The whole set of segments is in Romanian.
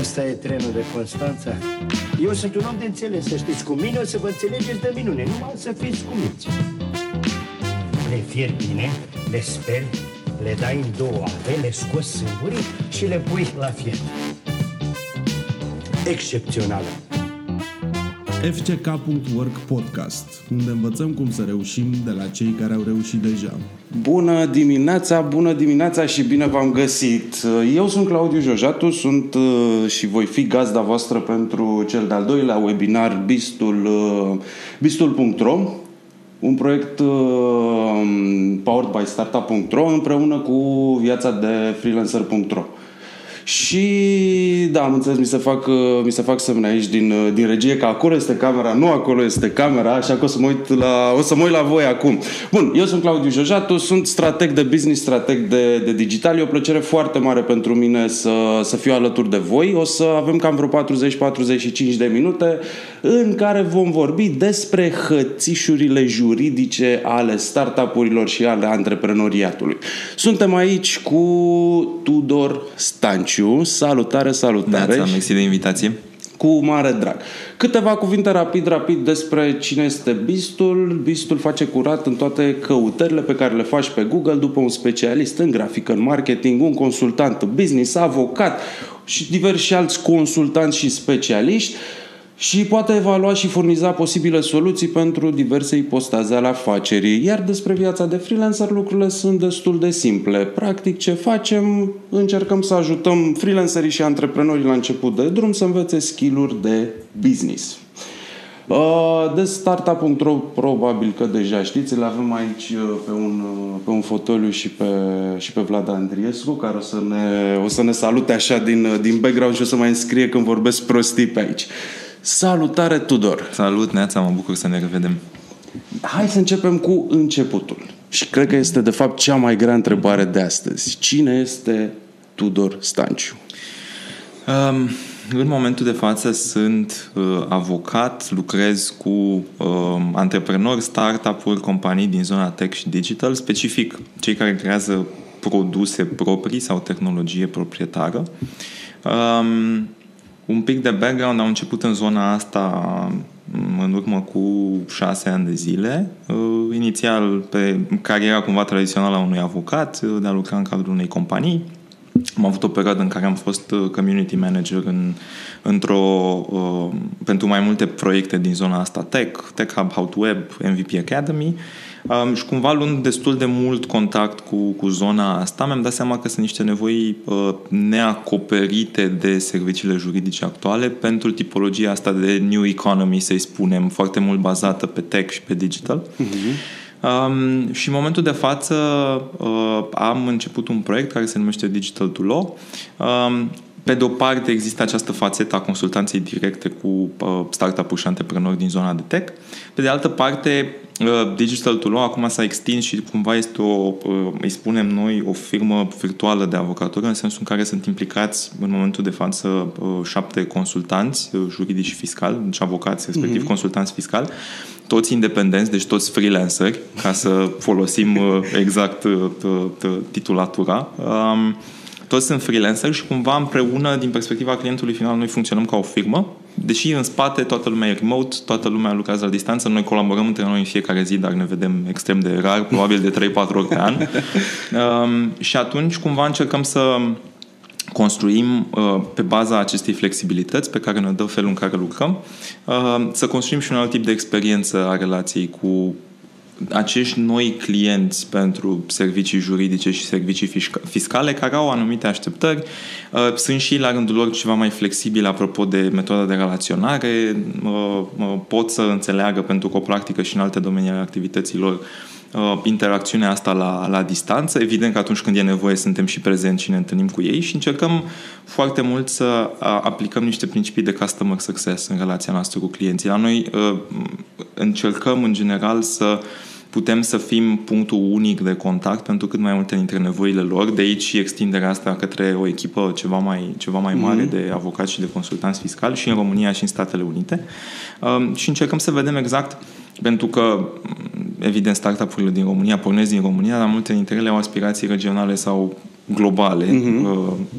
Ăsta e trenul de Constanța. Eu sunt un om de înțeles, să știți. Cu mine o să vă înțelegeți de minune. Numai să fiți cuminți. Le fier bine, le speli, le dai în două ape, le scoți sângurii și le pui la fiert. Excepțională. FCK.WORK Podcast, unde învățăm cum să reușim de la cei care au reușit deja. Bună dimineața și bine v-am găsit! Eu sunt Claudiu Jojatu, sunt și voi fi gazda voastră pentru cel de-al doilea webinar bistul.ro, un proiect powered by startup.ro împreună cu viața de freelancer.ro. Și da, am înțeles, mi se fac semne aici din regie că acolo este camera, nu acolo este camera, așa că o să mă uit la voi acum. Bun, eu sunt Claudiu Jojatu, sunt strateg de business, strateg de digital. E o plăcere foarte mare pentru mine să fiu alături de voi. O să avem cam vreo 40-45 de minute în care vom vorbi despre hățișurile juridice ale startup-urilor și ale antreprenoriatului. Suntem aici cu Tudor Stanciu. Salutare! Da, mersi de invitație! Cu mare drag! Câteva cuvinte rapid despre cine este Bistul. Bistul face curat în toate căutările pe care le faci pe Google după un specialist în grafică, în marketing, un consultant business, avocat și diversi alți consultanți și specialiști. Și poate evalua și furniza posibile soluții pentru diverse ipostaze ale afacerii. Iar despre viața de freelancer, lucrurile sunt destul de simple. Practic, ce facem? Încercăm să ajutăm freelancerii și antreprenorii la început de drum să învețe skill-uri de business. De startup.ro probabil că deja știți, le avem aici pe un fotoliu și pe Vlad Andriescu, care o să ne salute așa din background și o să mai înscrie când vorbesc prostii pe aici. Salutare, Tudor! Salut, Neața, mă bucur să ne revedem. Hai să începem cu începutul. Și cred că este, de fapt, cea mai grea întrebare de astăzi. Cine este Tudor Stanciu? În momentul de față sunt avocat, lucrez cu antreprenori, startup-uri, companii din zona tech și digital, specific cei care creează produse proprii sau tehnologie proprietară. Un pic de background, am început în zona asta în urmă cu 6 ani de zile, inițial pe cariera cumva tradițională a unui avocat, de a lucra în cadrul unei companii. Am avut o perioadă în care am fost community manager pentru mai multe proiecte din zona asta TechHub, How to Web, MVP Academy și cumva luând destul de mult contact cu zona asta, mi-am dat seama că sunt niște nevoi neacoperite de serviciile juridice actuale pentru tipologia asta de new economy, să-i spunem, foarte mult bazată pe tech și pe digital. Uh-huh. Și în momentul de față am început un proiect care se numește Digital2Law. Pe de o parte există această fațetă a consultanței directe cu startup-uri și antreprenori din zona de tech. Pe de altă parte, Digital2Law acum s-a extins și cumva este îi spunem noi, o firmă virtuală de avocatură, în sensul în care sunt implicați în momentul de față 7 consultanți juridici și fiscali, deci avocați, respectiv consultanți fiscali, toți independenți, deci toți freelanceri, ca să folosim exact titulatura. Toți sunt freelanceri și cumva împreună, din perspectiva clientului final, noi funcționăm ca o firmă, deși în spate toată lumea e remote, toată lumea lucrează la distanță, noi colaborăm între noi în fiecare zi, dar ne vedem extrem de rar, probabil de 3-4 ori pe an. Și atunci cumva încercăm să construim pe baza acestei flexibilități pe care ne dă felul în care lucrăm, să construim și un alt tip de experiență a relației cu acești noi clienți pentru servicii juridice și servicii fiscale care au anumite așteptări, sunt și la rândul lor ceva mai flexibil apropo de metoda de relaționare, pot să înțeleagă, pentru că o practică și în alte domenii ale activităților, interacțiunea asta la distanță. Evident că atunci când e nevoie suntem și prezenți și ne întâlnim cu ei și încercăm foarte mult să aplicăm niște principii de customer success în relația noastră cu clienții. La noi încercăm în general să putem să fim punctul unic de contact pentru cât mai multe dintre nevoile lor, de aici și extinderea asta către o echipă ceva mai mare de avocați și de consultanți fiscali și în România și în Statele Unite. Și încercăm să vedem exact, pentru că evident startup-urile din România pornesc din România, dar multe dintre ele au aspirații regionale sau globale,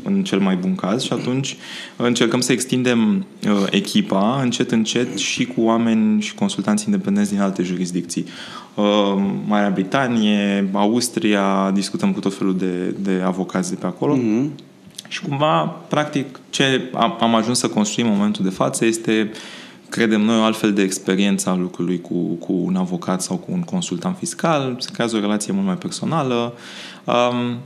în cel mai bun caz, și atunci încercăm să extindem echipa încet, încet și cu oameni și consultanți independenți din alte jurisdicții. Marea Britanie, Austria, discutăm cu tot felul de avocați de pe acolo. Și cumva, practic, ce am ajuns să construim în momentul de față este, credem noi, o altfel de experiență a lucrului cu un avocat sau cu un consultant fiscal, se creează o relație mult mai personală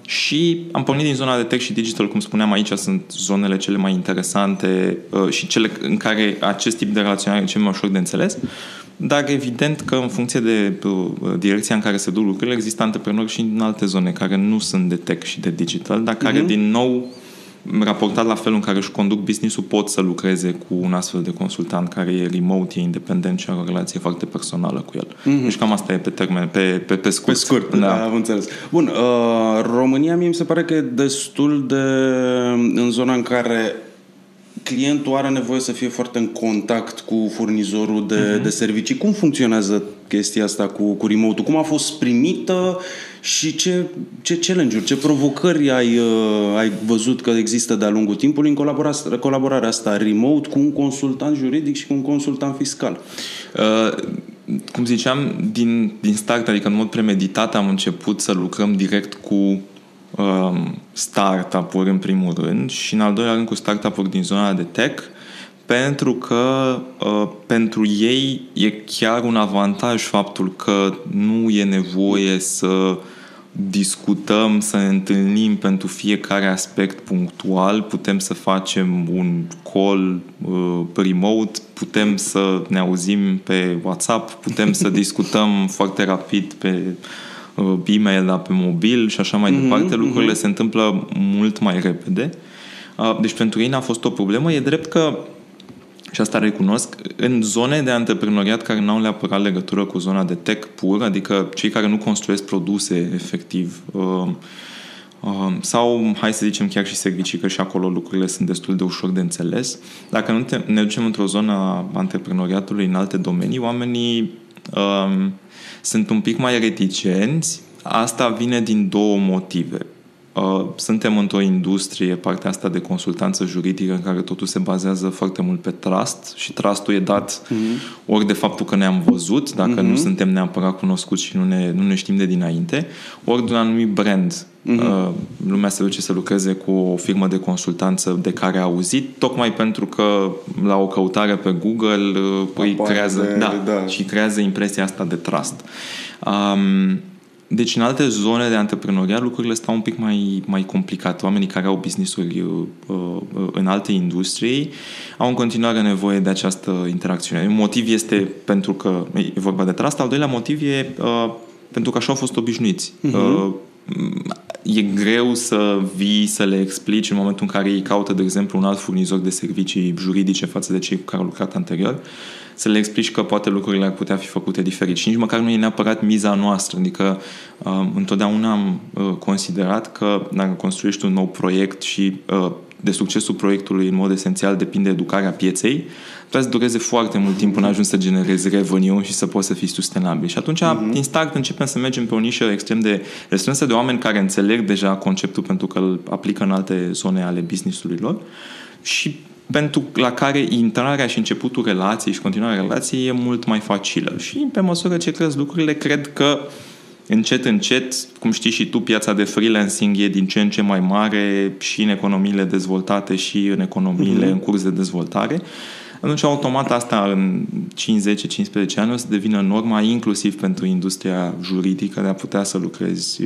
și am pornit din zona de tech și digital, cum spuneam, aici sunt zonele cele mai interesante și cele în care acest tip de relaționare e cel mai ușor de înțeles, dar evident că în funcție de direcția în care se duc lucrurile, există antreprenori și în alte zone care nu sunt de tech și de digital, dar care din nou, raportat la felul în care își conduc business-ul, pot să lucreze cu un astfel de consultant care e remote, e independent și are o relație foarte personală cu el. Deci cam asta e pe termen, pe scurt. Pe scurt, da, am înțeles. Bun, România mie mi se pare că e destul de în zona în care clientul are nevoie să fie foarte în contact cu furnizorul de servicii. Cum funcționează chestia asta cu remote-ul? Cum a fost primită și ce challenge-uri, ce provocări ai văzut că există de-a lungul timpului în colaborarea asta remote cu un consultant juridic și cu un consultant fiscal? Cum ziceam, din start, adică în mod premeditat, am început să lucrăm direct cu startup-uri în primul rând și în al doilea rând cu startup-uri din zona de tech, pentru că pentru ei e chiar un avantaj faptul că nu e nevoie să discutăm, să ne întâlnim pentru fiecare aspect punctual, putem să facem un call remote, putem să ne auzim pe WhatsApp, putem să discutăm foarte rapid pe e-mail, da, pe mobil și așa mai departe, lucrurile se întâmplă mult mai repede. Deci pentru ei n-a fost o problemă. E drept că, și asta recunosc, în zone de antreprenoriat care n-au neapărat legătură cu zona de tech pur, adică cei care nu construiesc produse efectiv, sau, hai să zicem, chiar și servicii, că și acolo lucrurile sunt destul de ușor de înțeles. Dacă nu ne ducem într-o zonă a antreprenoriatului în alte domenii, oamenii sunt un pic mai reticenți. Asta vine din două motive. Suntem într-o industrie, partea asta de consultanță juridică, în care totul se bazează foarte mult pe trust și trust-ul e dat ori de faptul că ne-am văzut, dacă nu suntem neapărat cunoscuți și nu ne știm de dinainte, ori de un anumit brand. Lumea se duce să lucreze cu o firmă de consultanță de care a auzit, tocmai pentru că la o căutare pe Google îi creează, și creează impresia asta de trust. Deci în alte zone de antreprenoriat lucrurile stau un pic mai complicate. Oamenii care au business-uri în alte industrii au în continuare nevoie de această interacțiune. Un motiv este pentru că e vorba de trust, al doilea motiv e pentru că așa au fost obișnuiți. E greu să vii să le explici în momentul în care ei caută, de exemplu, un alt furnizor de servicii juridice față de cei cu care au lucrat anterior, să le explici că poate lucrurile ar putea fi făcute diferit. Și nici măcar nu e neapărat miza noastră. Adică întotdeauna am considerat că dacă construiești un nou proiect și de succesul proiectului în mod esențial depinde educarea pieței, trebuie să dureze foarte mult timp până ajungi să generezi revenue și să poți să fii sustenabil. Și atunci, din start, începem să mergem pe o nișă extrem de restrânsă de oameni care înțeleg deja conceptul pentru că îl aplică în alte zone ale business-ului lor și pentru la care intrarea și începutul relației și continuarea relației e mult mai facilă. Și pe măsură ce cresc lucrurile, cred că încet, încet, cum știi și tu, piața de freelancing e din ce în ce mai mare și în economiile dezvoltate și în economiile în curs de dezvoltare. Atunci, automat, asta în 5-10-15 ani o să devină norma, inclusiv pentru industria juridică, de a putea să lucrezi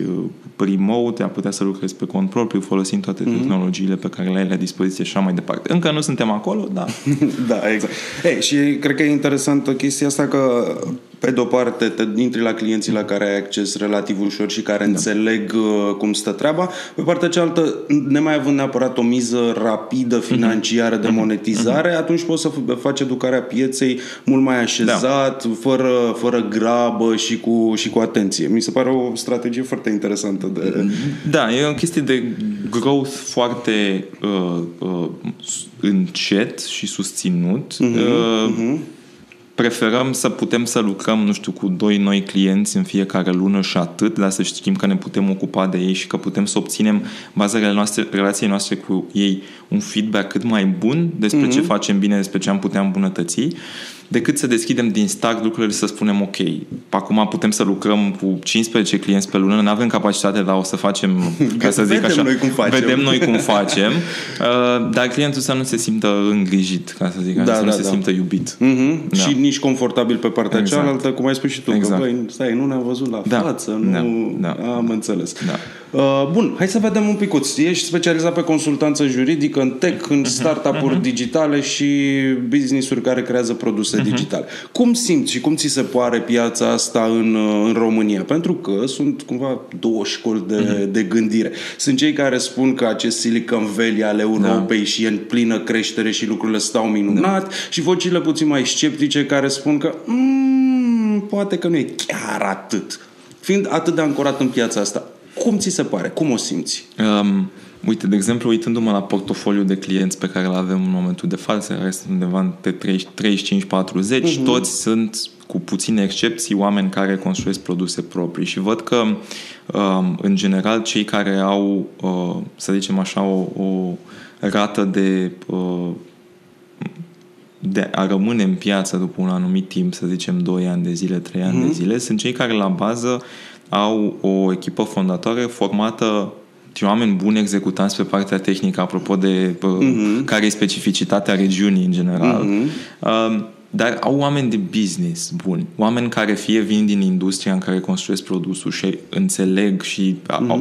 remote, de a putea să lucrezi pe cont propriu, folosind toate tehnologiile pe care le ai la dispoziție și așa mai departe. Încă nu suntem acolo, dar... Da, exact. Hey, și cred că e interesantă chestia asta că, pe de-o parte, te intri la clienții la care ai acces relativ ușor și care înțeleg cum stă treaba. Pe partea cealaltă, nemai având neapărat o miză rapidă financiară de monetizare, atunci poți să faci educarea pieței mult mai așezat, fără grabă și cu atenție. Mi se pare o strategie foarte interesantă. Da, e o chestie de growth foarte încet și susținut. preferăm să putem să lucrăm, nu știu, cu 2 noi clienți în fiecare lună și atât, dar să știm că ne putem ocupa de ei și că putem să obținem bazele noastre, relației noastre cu ei, un feedback cât mai bun despre ce facem bine, despre ce am putea îmbunătăți, decât să deschidem din start lucrurile și să spunem ok, acum putem să lucrăm cu 15 clienți pe lună, nu avem capacitate, dar o să facem, ca să zic așa, vedem noi cum facem, dar clientul să nu se simtă îngrijit, ca să zic, se simtă iubit. Mm-hmm. Da. Și nici confortabil pe partea cealaltă, cum ai spus și tu, că băi, stai, nu ne-am văzut la față, am înțeles. Da. Bun, hai să vedem un picuț. Ești specializat pe consultanță juridică, în tech, în startup-uri digitale și business-uri care creează produse digital. Cum simți și cum ți se pare piața asta în România? Pentru că sunt cumva două școli de gândire. Sunt cei care spun că acest Silicon Valley al Europei și e în plină creștere și lucrurile stau minunat și vocile puțin mai sceptice care spun că poate că nu e chiar atât. Fiind atât de ancorat în piața asta, cum ți se pare? Cum o simți? Uite, de exemplu, uitându-mă la portofoliul de clienți pe care îl avem în momentul de față, care sunt undeva între 35-40, toți sunt, cu puține excepții, oameni care construiesc produse proprii și văd că, în general, cei care au, să zicem așa, o rată de a rămâne în piață după un anumit timp, să zicem 2 ani de zile, 3 ani de zile, sunt cei care la bază au o echipă fondatoare formată și oameni buni executanți pe partea tehnică, apropo de care e specificitatea regiunii în general. Dar au oameni de business buni, oameni care fie vin din industria în care construiesc produsul și înțeleg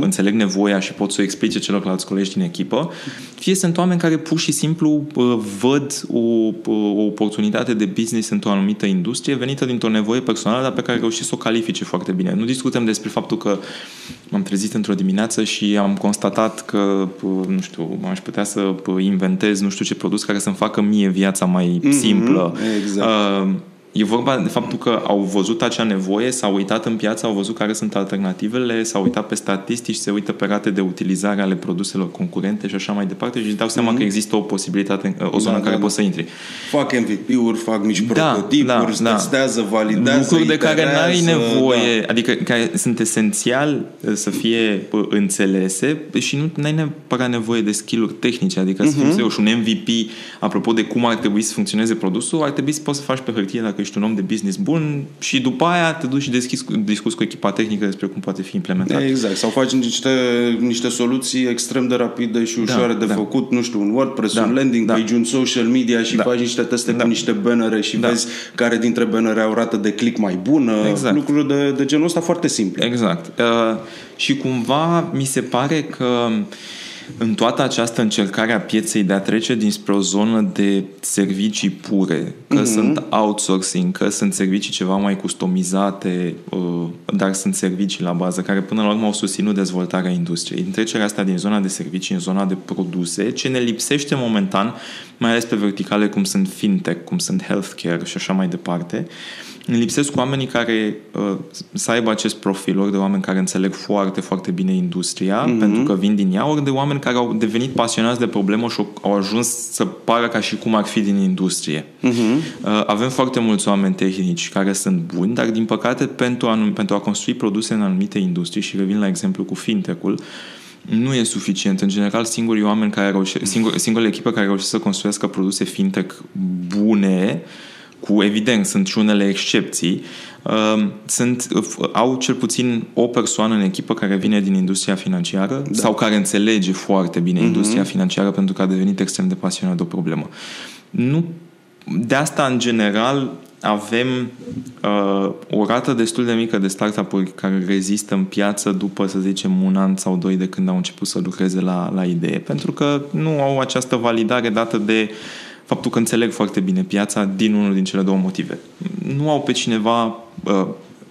înțeleg nevoia și pot să o explice celorlalți colegi din echipă, fie sunt oameni care pur și simplu văd o oportunitate de business într-o anumită industrie venită dintr-o nevoie personală, dar pe care reușesc să o califice foarte bine. Nu discutăm despre faptul că m-am trezit într-o dimineață și am constatat că, nu știu, aș putea să inventez nu știu ce produs care să-mi facă mie viața mai simplă. Exact. E vorba de faptul că au văzut acea nevoie, s-au uitat în piață, au văzut care sunt alternativele, s-au uitat pe statistici, se uită pe rate de utilizare ale produselor concurente și așa mai departe și își dau seama că există o posibilitate, o zonă în care poți să intri. Fac MVP-uri, fac mici prototipuri, testează, validează, lucruri de care n-ai nevoie, adică care sunt esențial să fie înțelese și nu n-ai neapărat nevoie de skill-uri tehnice, adică să fim serios, un MVP, apropo de cum ar trebui să funcționeze produsul, ar trebui să poți să faci pe hârtie dacă ești un om de business bun și după aia te duci și discuți cu echipa tehnică despre cum poate fi implementat. Exact, sau faci niște soluții extrem de rapide și ușoare de făcut, nu știu, un WordPress, un landing page, un social media și faci niște teste cu niște bannere și vezi care dintre bannere au rată de click mai bună, lucruri de genul ăsta foarte simple. Exact. Și cumva mi se pare că în toată această încercare a pieței de a trece dinspre o zonă de servicii pure, că sunt outsourcing, că sunt servicii ceva mai customizate, dar sunt servicii la bază, care până la urmă au susținut dezvoltarea industriei. În trecerea asta din zona de servicii în zona de produse, ce ne lipsește momentan, mai ales pe verticale cum sunt fintech, cum sunt healthcare și așa mai departe, îmi lipsesc oamenii care să aibă acest profil, ori de oameni care înțeleg foarte, foarte bine industria, pentru că vin din ea, ori de oameni care au devenit pasionați de problemă și au ajuns să pară ca și cum ar fi din industrie. Avem foarte mulți oameni tehnici care sunt buni, dar din păcate pentru a construi produse în anumite industrie, și revin la exemplu cu fintech-ul, nu e suficient. În general, singurele echipe care reușesc să construiască produse fintech bune, cu evident, sunt și unele excepții, au cel puțin o persoană în echipă care vine din industria financiară sau care înțelege foarte bine industria financiară pentru că a devenit extrem de pasionat de o problemă. De asta, în general, avem o rată destul de mică de startup-uri care rezistă în piață după, să zicem, 1 an sau 2 de când au început să lucreze la idee, pentru că nu au această validare dată de faptul că înțeleg foarte bine piața din unul din cele două motive. Nu au pe cineva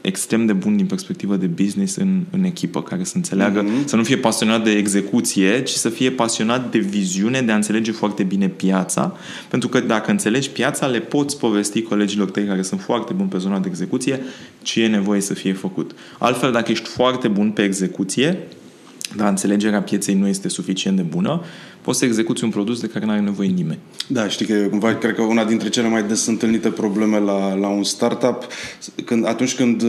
extrem de bun din perspectivă de business în echipă, care să înțeleagă, să nu fie pasionat de execuție, ci să fie pasionat de viziune, de a înțelege foarte bine piața, pentru că dacă înțelegi piața, le poți povesti colegilor tăi care sunt foarte buni pe zona de execuție ce e nevoie să fie făcut. Altfel, dacă ești foarte bun pe execuție, dar înțelegerea pieței nu este suficient de bună, poți să execuți un produs de care nu are nevoie nimeni. Da, știi că cumva, cred că una dintre cele mai des întâlnite probleme la un startup, atunci când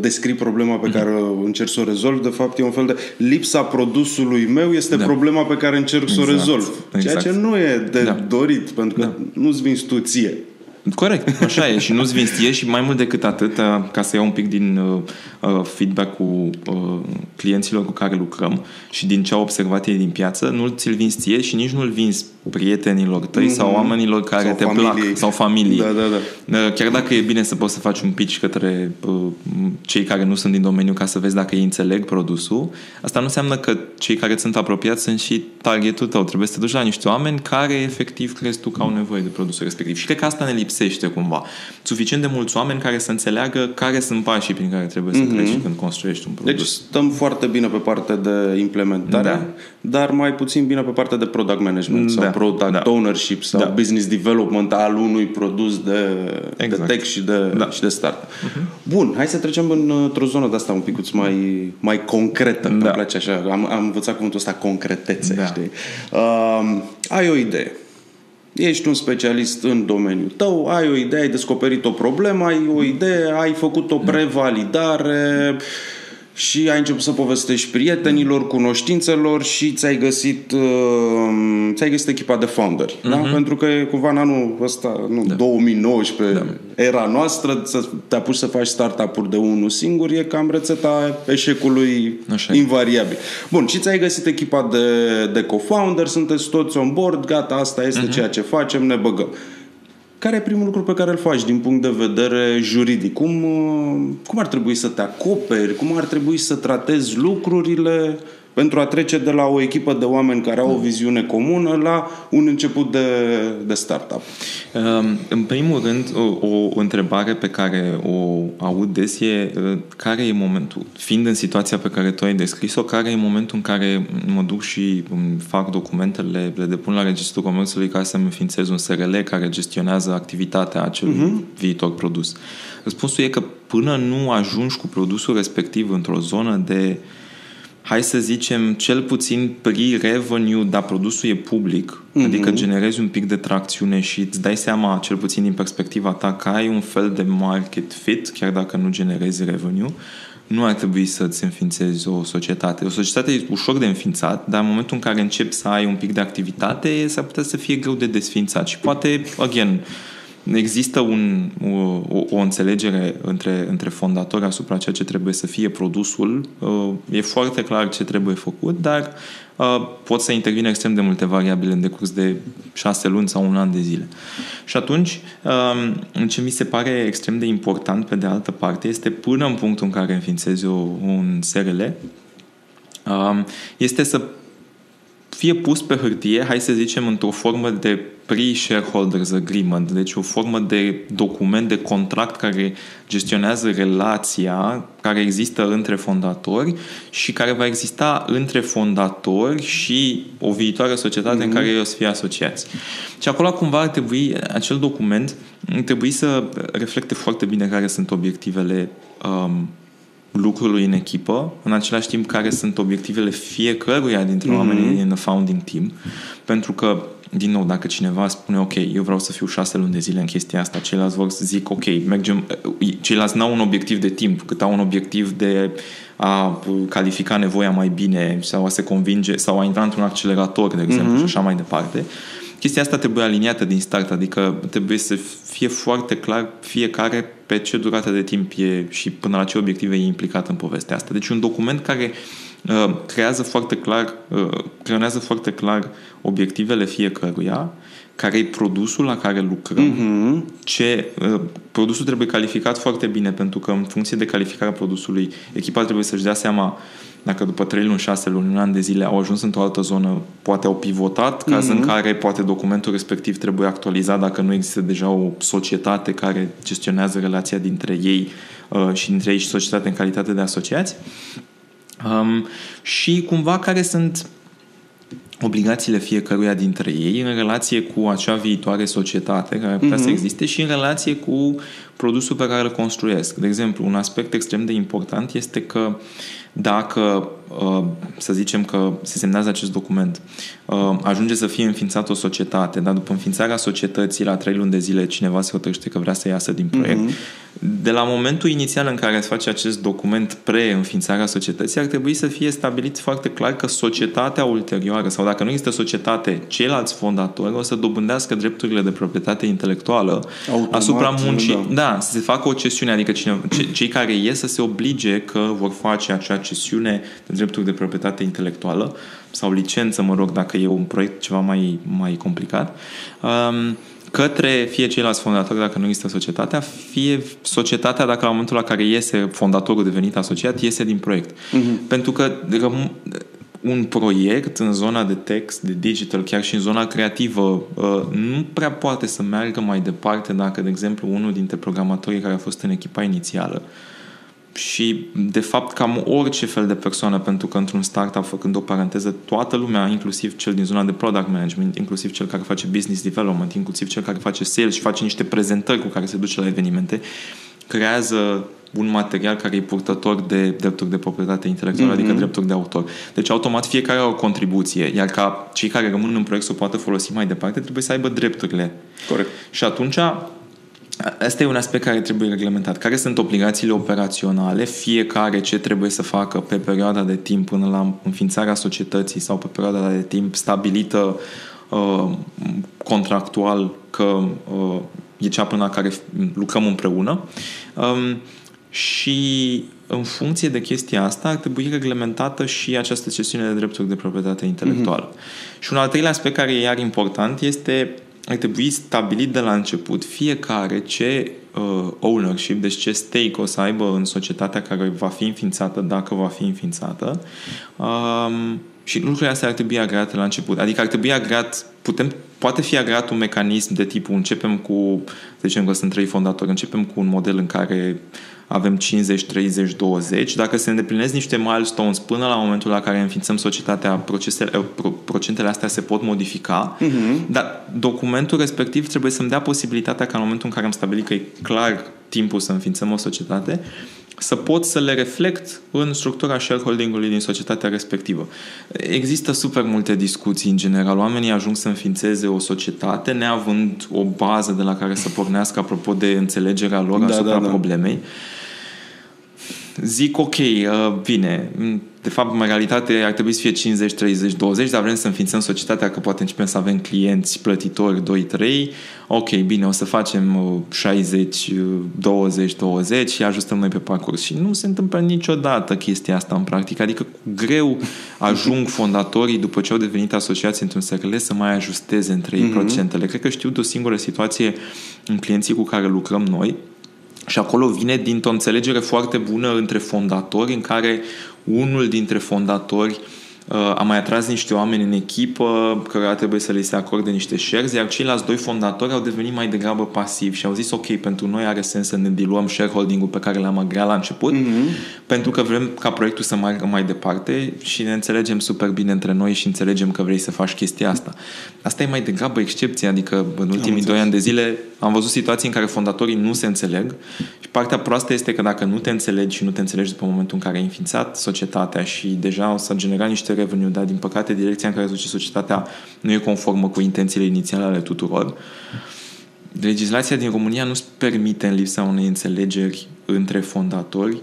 descrii problema pe care încerci să o rezolvi, de fapt e un fel de lipsa produsului meu este problema pe care încerc să o rezolv. Exact. Ceea ce nu e de dorit, pentru că nu-ți vinzi tu ție. Corect, așa e, și nu-ți vinzi ție, și mai mult decât atât, ca să iau un pic din feedback-ul clienților cu care lucrăm și din ce au observat ei din piață, nu ți-l vinzi ție și nici nu-l vinzi prietenilor tăi sau oamenilor care sau te familie. Plac sau familie. Chiar dacă e bine să poți să faci un pitch către cei care nu sunt din domeniu ca să vezi dacă ei înțeleg produsul, asta nu înseamnă că cei care sunt apropiați sunt și targetul tău. Trebuie să te duci la niște oameni care efectiv crezi tu că au nevoie de produsul respectiv. Și cred că asta ne lipsește cumva. Suficient de mulți oameni care să înțeleagă care sunt pașii prin care trebuie să treci când construiești un produs. Deci stăm foarte bine pe partea de implementare, dar mai puțin bine pe partea de product management sau product ownership sau business development al unui produs de tech și de start. Bun, hai să trecem într-o zonă de asta un picuț mai concretă. Îmi place așa. Am învățat cuvântul ăsta, concretețe. Știi? Ai o idee. Ești un specialist în domeniul tău, ai o idee, ai descoperit o problemă, ai o idee, ai făcut o prevalidare și ai început să povestești prietenilor, cunoștințelor și ți-ai găsit echipa de founderi. Da? Pentru că cumva în anul ăsta, 2019, era noastră, să te apuci să faci startup-uri de unul singur, e cam rețeta eșecului invariabil. Bun, și ți-ai găsit echipa de co-founder, sunteți toți on board, gata, asta este ceea ce facem, ne băgăm. Care e primul lucru pe care îl faci din punct de vedere juridic? Cum ar trebui să te acoperi? Cum ar trebui să tratezi lucrurile pentru a trece de la o echipă de oameni care au o viziune comună la un început de startup? În primul rând, o întrebare pe care o aud des e care e momentul, fiind în situația pe care tu ai descris-o, care e momentul în care mă duc și fac documentele, le depun la Registrul Comerțului ca să-mi înființez un SRL care gestionează activitatea acelui viitor produs. Răspunsul e că până nu ajungi cu produsul respectiv într-o zonă de, hai să zicem, cel puțin pre-revenue, dar produsul e public, adică generezi un pic de tracțiune și îți dai seama, cel puțin din perspectiva ta, că ai un fel de market fit, chiar dacă nu generezi revenue, nu ar trebui să-ți înființezi o societate. O societate e ușor de înființat, dar în momentul în care începi să ai un pic de activitate, s-ar putea să fie greu de desființat și poate, again, există o înțelegere între fondatori asupra ceea ce trebuie să fie produsul. E foarte clar ce trebuie făcut, dar pot să intervină extrem de multe variabile în decurs de 6 luni sau un an de zile. Și atunci, ce mi se pare extrem de important, pe de altă parte, este până în punctul în care înființezi un SRL, este să fie pus pe hârtie, hai să zicem, într-o formă de pre-shareholders agreement, deci o formă de document, de contract care gestionează relația care există între fondatori și care va exista între fondatori și o viitoare societate în care ei o să fie asociați. Și acolo cumva acel document trebuie să reflecte foarte bine care sunt obiectivele lucrului în echipă, în același timp care sunt obiectivele fiecăruia dintre oamenii din founding team, pentru că, din nou, dacă cineva spune, ok, eu vreau să fiu 6 luni de zile în chestia asta, ceilalți vor să zic, ok, mergem, ceilalți n-au un obiectiv de timp, cât au un obiectiv de a califica nevoia mai bine sau a se convinge, sau a intra într-un accelerator, de exemplu, și așa mai departe. Chestia asta trebuie aliniată din start, adică trebuie să fie foarte clar fiecare pe ce durată de timp e și până la ce obiective e implicat în povestea asta. Deci un document care creează foarte clar obiectivele fiecăruia, care e produsul la care lucrăm, produsul trebuie calificat foarte bine, pentru că în funcție de calificarea produsului, echipa trebuie să-și dea seama dacă după 3 luni, 6 luni, un an de zile au ajuns într-o altă zonă, poate au pivotat, caz în care poate documentul respectiv trebuie actualizat dacă nu există deja o societate care gestionează relația dintre ei și dintre ei și societate în calitate de asociați. Și cumva care sunt obligațiile fiecăruia dintre ei în relație cu acea viitoare societate care putea să existe și în relație cu produsul pe care îl construiesc. De exemplu, un aspect extrem de important este că dacă să zicem că se semnează acest document, ajunge să fie înființată o societate, dar după înființarea societății, la 3 luni de zile, cineva se hotărăște că vrea să iasă din proiect. De la momentul inițial în care se face acest document pre-înființarea societății, ar trebui să fie stabilit foarte clar că societatea ulterioară, sau dacă nu există societate, ceilalți fondatori o să dobândească drepturile de proprietate intelectuală asupra muncii. Da, să se facă o cesiune, adică cei care ies să se oblige că vor face acea cesiune de drepturi de proprietate intelectuală sau licență, mă rog, dacă e un proiect ceva mai complicat, către fie ceilalți fondatori dacă nu există societatea, fie societatea dacă la momentul la care iese fondatorul devenit asociat, iese din proiect. Pentru că un proiect în zona de text, de digital, chiar și în zona creativă, nu prea poate să meargă mai departe dacă, de exemplu, unul dintre programatorii care a fost în echipa inițială și, de fapt, cam orice fel de persoană, pentru că într-un startup, făcând o paranteză, toată lumea, inclusiv cel din zona de product management, inclusiv cel care face business development, inclusiv cel care face sales și face niște prezentări cu care se duce la evenimente, creează un material care e purtător de drepturi de proprietate intelectuală, adică drepturi de autor. Deci, automat, fiecare are o contribuție, iar ca cei care rămân în proiect să o poată folosi mai departe, trebuie să aibă drepturile. Corect. Și atunci, asta e un aspect care trebuie reglementat. Care sunt obligațiile operaționale? Fiecare ce trebuie să facă pe perioada de timp până la înființarea societății sau pe perioada de timp stabilită contractual că e cea până la care lucrăm împreună. Și în funcție de chestia asta ar trebui reglementată și această cesiune de drepturi de proprietate intelectuală. Și un al treilea aspect care e iar important este ar trebui stabilit de la început fiecare ce ownership, deci ce stake o să aibă în societatea care va fi înființată, dacă va fi înființată, și lucrurile astea ar trebui agreate la început. Adică ar trebui agreat, poate fi agreat un mecanism de tipul începem cu, să zicem că sunt 3 fondatori, începem cu un model în care avem 50, 30, 20. Dacă se îndeplinesc niște milestones până la momentul la care înființăm societatea, procentele astea se pot modifica, dar documentul respectiv trebuie să-mi dea posibilitatea ca în momentul în care am stabilit că e clar timpul să înființăm o societate, să pot să le reflect în structura shareholding-ului din societatea respectivă. Există super multe discuții în general. Oamenii ajung să înființeze o societate neavând o bază de la care să pornească apropo de înțelegerea lor asupra problemei. Zic, ok, bine, de fapt, în realitate ar trebui să fie 50, 30, 20, dar vrem să înființăm societatea că poate începem să avem clienți plătitori 2, 3, ok, bine, o să facem 60, 20, 20 și ajustăm noi pe parcurs. Și nu se întâmplă niciodată chestia asta în practică, adică greu ajung fondatorii după ce au devenit asociați într-un SRL să mai ajusteze între ei procentele. Cred că știu de o singură situație în clienții cu care lucrăm noi, și acolo vine dintr-o înțelegere foarte bună între fondatori, în care unul dintre fondatori a mai atras niște oameni în echipă cărora trebuie să le se acorde niște shares, iar ceilalți 2 fondatori au devenit mai degrabă pasivi și au zis, ok, pentru noi are sens să ne diluăm shareholding-ul pe care l-am agreat la început, pentru că vrem ca proiectul să meargă mai departe și ne înțelegem super bine între noi și înțelegem că vrei să faci chestia asta. Asta e mai degrabă excepție, adică în ultimii 2 ani de zile am văzut situații în care fondatorii nu se înțeleg și partea proastă este că dacă nu te înțelegi și nu te înțelegi după momentul în care ai înființat societatea și deja o să genera niște revenue, dar din păcate direcția în care duce societatea nu e conformă cu intențiile inițiale ale tuturor. Legislația din România nu-ți permite, în lipsa unei înțelegeri între fondatori,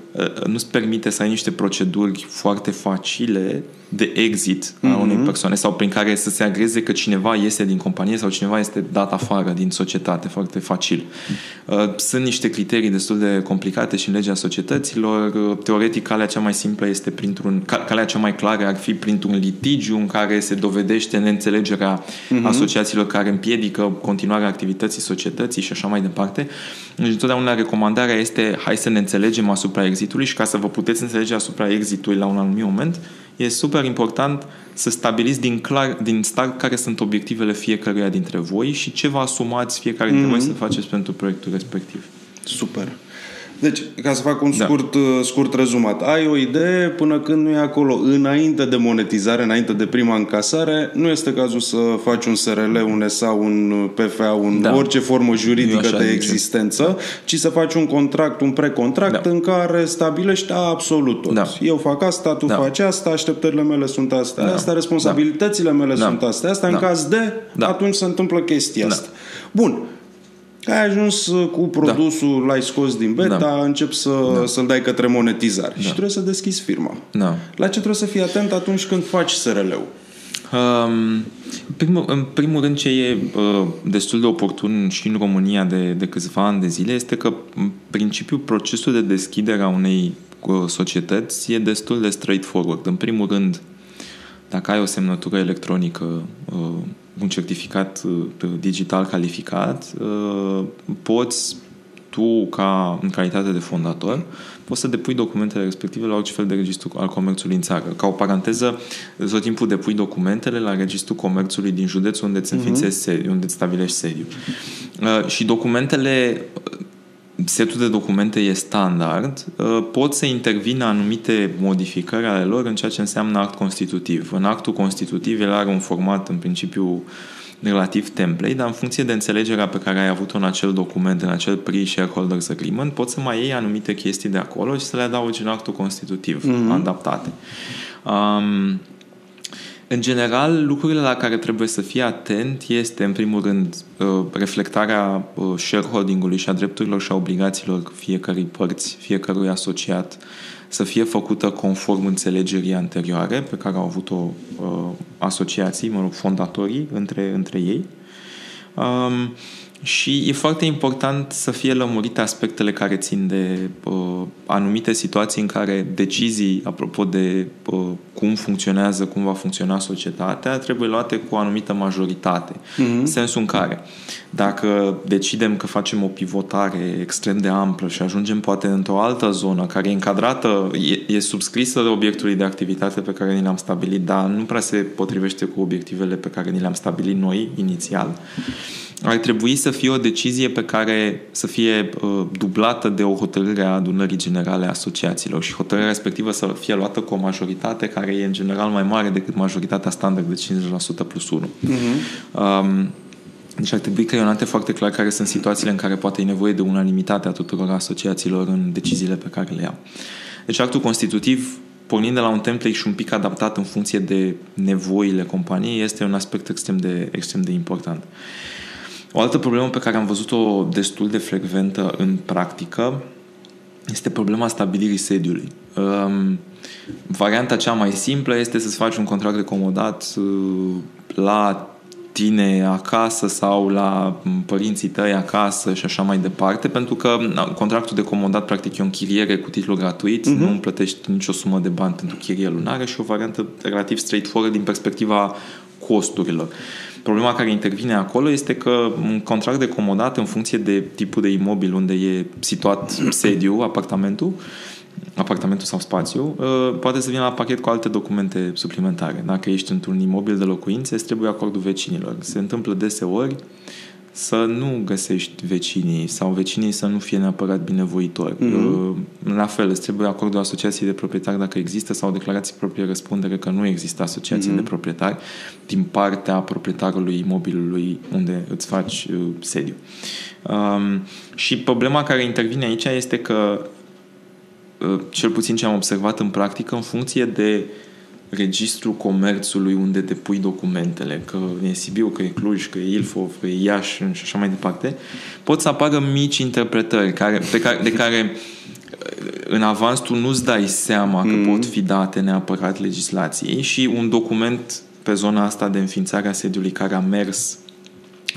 nu-ți permite să ai niște proceduri foarte facile de exit a unei persoane sau prin care să se agreze că cineva iese din companie sau cineva este dat afară din societate foarte facil. Sunt niște criterii destul de complicate și în legea societăților. Teoretic, calea cea mai simplă este calea cea mai clară ar fi printr-un litigiu în care se dovedește neînțelegerea asociațiilor care împiedică continuarea activității societății și așa mai departe. Deci întotdeauna recomandarea este hai să ne înțelegem asupra exitului și ca să vă puteți înțelege asupra exitului la un anumit moment, e super important să stabiliți din start care sunt obiectivele fiecăruia dintre voi și ce vă asumați fiecare dintre voi să faceți pentru proiectul respectiv. Super. Deci, ca să fac un scurt rezumat, ai o idee până când nu e acolo. Înainte de monetizare, înainte de prima încasare, nu este cazul să faci un SRL, un SA, un PFA, orice formă juridică de existență, ci să faci un contract, un precontract în care stabilești absolut tot. Eu fac asta, tu faci asta, așteptările mele sunt astea, astea, responsabilitățile mele sunt astea, astea, în caz de, atunci se întâmplă chestia asta. Bun. Ai ajuns cu produsul, l-ai scos din beta, începi să-l dai către monetizare și trebuie să deschizi firma. La ce trebuie să fii atent atunci când faci SRL-ul? În primul rând, ce e destul de oportun și în România de câțiva ani de zile este că în principiu procesul de deschidere a unei societăți e destul de straightforward. În primul rând, dacă ai o semnătură electronică, un certificat digital calificat, poți tu, în calitate de fondator, poți să depui documentele respective la orice fel de registru al comerțului în țară. Ca o paranteză, tot timpul depui documentele la registrul comerțului din județ unde îți înființezi sediu, unde îți stabilești sediu. Și documentele, setul de documente e standard, pot să intervină anumite modificări ale lor în ceea ce înseamnă act constitutiv. În actul constitutiv el are un format în principiu relativ template, dar în funcție de înțelegerea pe care ai avut-o în acel document, în acel pre-shareholders agreement, poți să mai iei anumite chestii de acolo și să le adaugi în actul constitutiv adaptate. În general, lucrurile la care trebuie să fii atent este, în primul rând, reflectarea shareholding-ului și a drepturilor și a obligațiilor fiecărei părți, fiecărui asociat, să fie făcută conform înțelegerii anterioare pe care au avut-o asociații, fondatorii între ei. Și e foarte important să fie lămurite aspectele care țin de anumite situații în care decizii, apropo de cum va funcționa societatea, trebuie luate cu o anumită majoritate. În sensul în care, dacă decidem că facem o pivotare extrem de amplă și ajungem poate într-o altă zonă care e încadrată, e subscrisă de obiectului de activitate pe care ni l-am stabilit, dar nu prea se potrivește cu obiectivele pe care ni le-am stabilit noi inițial, ar trebui să fie o decizie pe care să fie dublată de o hotărâre a adunării generale a asociațiilor și hotărârea respectivă să fie luată cu o majoritate care e în general mai mare decât majoritatea standard de 50% plus 1. Deci ar trebui creionate foarte clar care sunt situațiile în care poate e nevoie de unanimitatea tuturor asociațiilor în deciziile pe care le iau. Deci actul constitutiv, pornind de la un template și un pic adaptat în funcție de nevoile companiei, este un aspect extrem de important. O altă problemă pe care am văzut-o destul de frecventă în practică este problema stabilirii sediului. Varianta cea mai simplă este să-ți faci un contract de comodat la tine acasă sau la părinții tăi acasă și așa mai departe, pentru că contractul de comodat practic e o închiriere cu titlu gratuit, nu îmi plătești nicio sumă de bani pentru chirie lunară și o variantă relativ straightforward din perspectiva costurilor. Problema care intervine acolo este că un contract de comodat, în funcție de tipul de imobil unde e situat sediu, apartamentul sau spațiu, poate să vină la pachet cu alte documente suplimentare. Dacă ești într-un imobil de locuințe, îți trebuie acordul vecinilor. Se întâmplă deseori să nu găsești vecinii sau vecinii să nu fie neapărat binevoitori. La fel, îți trebuie acordul asociației de proprietari dacă există sau declarații proprie răspundere că nu există asociații de proprietari din partea proprietarului imobilului unde îți faci sediu. Și problema care intervine aici este că, cel puțin ce am observat în practică, în funcție de registrul comerțului unde depui documentele, că e Sibiu, că e Cluj, că e Ilfov, că e Iași și așa mai departe, pot să apară mici interpretări de care în avans tu nu-ți dai seama că pot fi date neapărat legislației și un document pe zona asta de înființare a sediului care a mers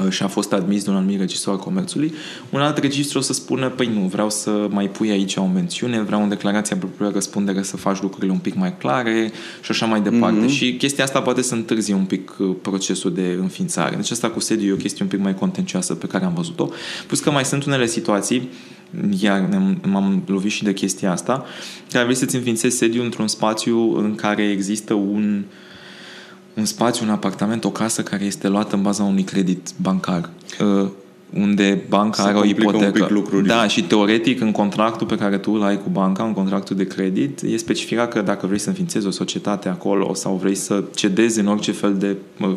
și a fost admis de un anumit registru al comerțului, un alt registru o să spună, păi nu, vreau să mai pui aici o mențiune, vreau în declarația proprie răspundere să faci lucrurile un pic mai clare și așa mai departe. Și chestia asta poate să întârzie un pic procesul de înființare. Deci asta cu sediu e o chestie un pic mai contencioasă pe care am văzut-o. Plus că mai sunt unele situații, iar m-am lovit și de chestia asta, care vrei să-ți înființezi sediu într-un spațiu în care există un spațiu, un apartament, o casă care este luată în baza unui credit bancar. unde banca are o ipotecă. Da, și teoretic în contractul pe care tu îl ai cu banca, în contractul de credit, e specificat că dacă vrei să înființezi o societate acolo sau vrei să cedezi în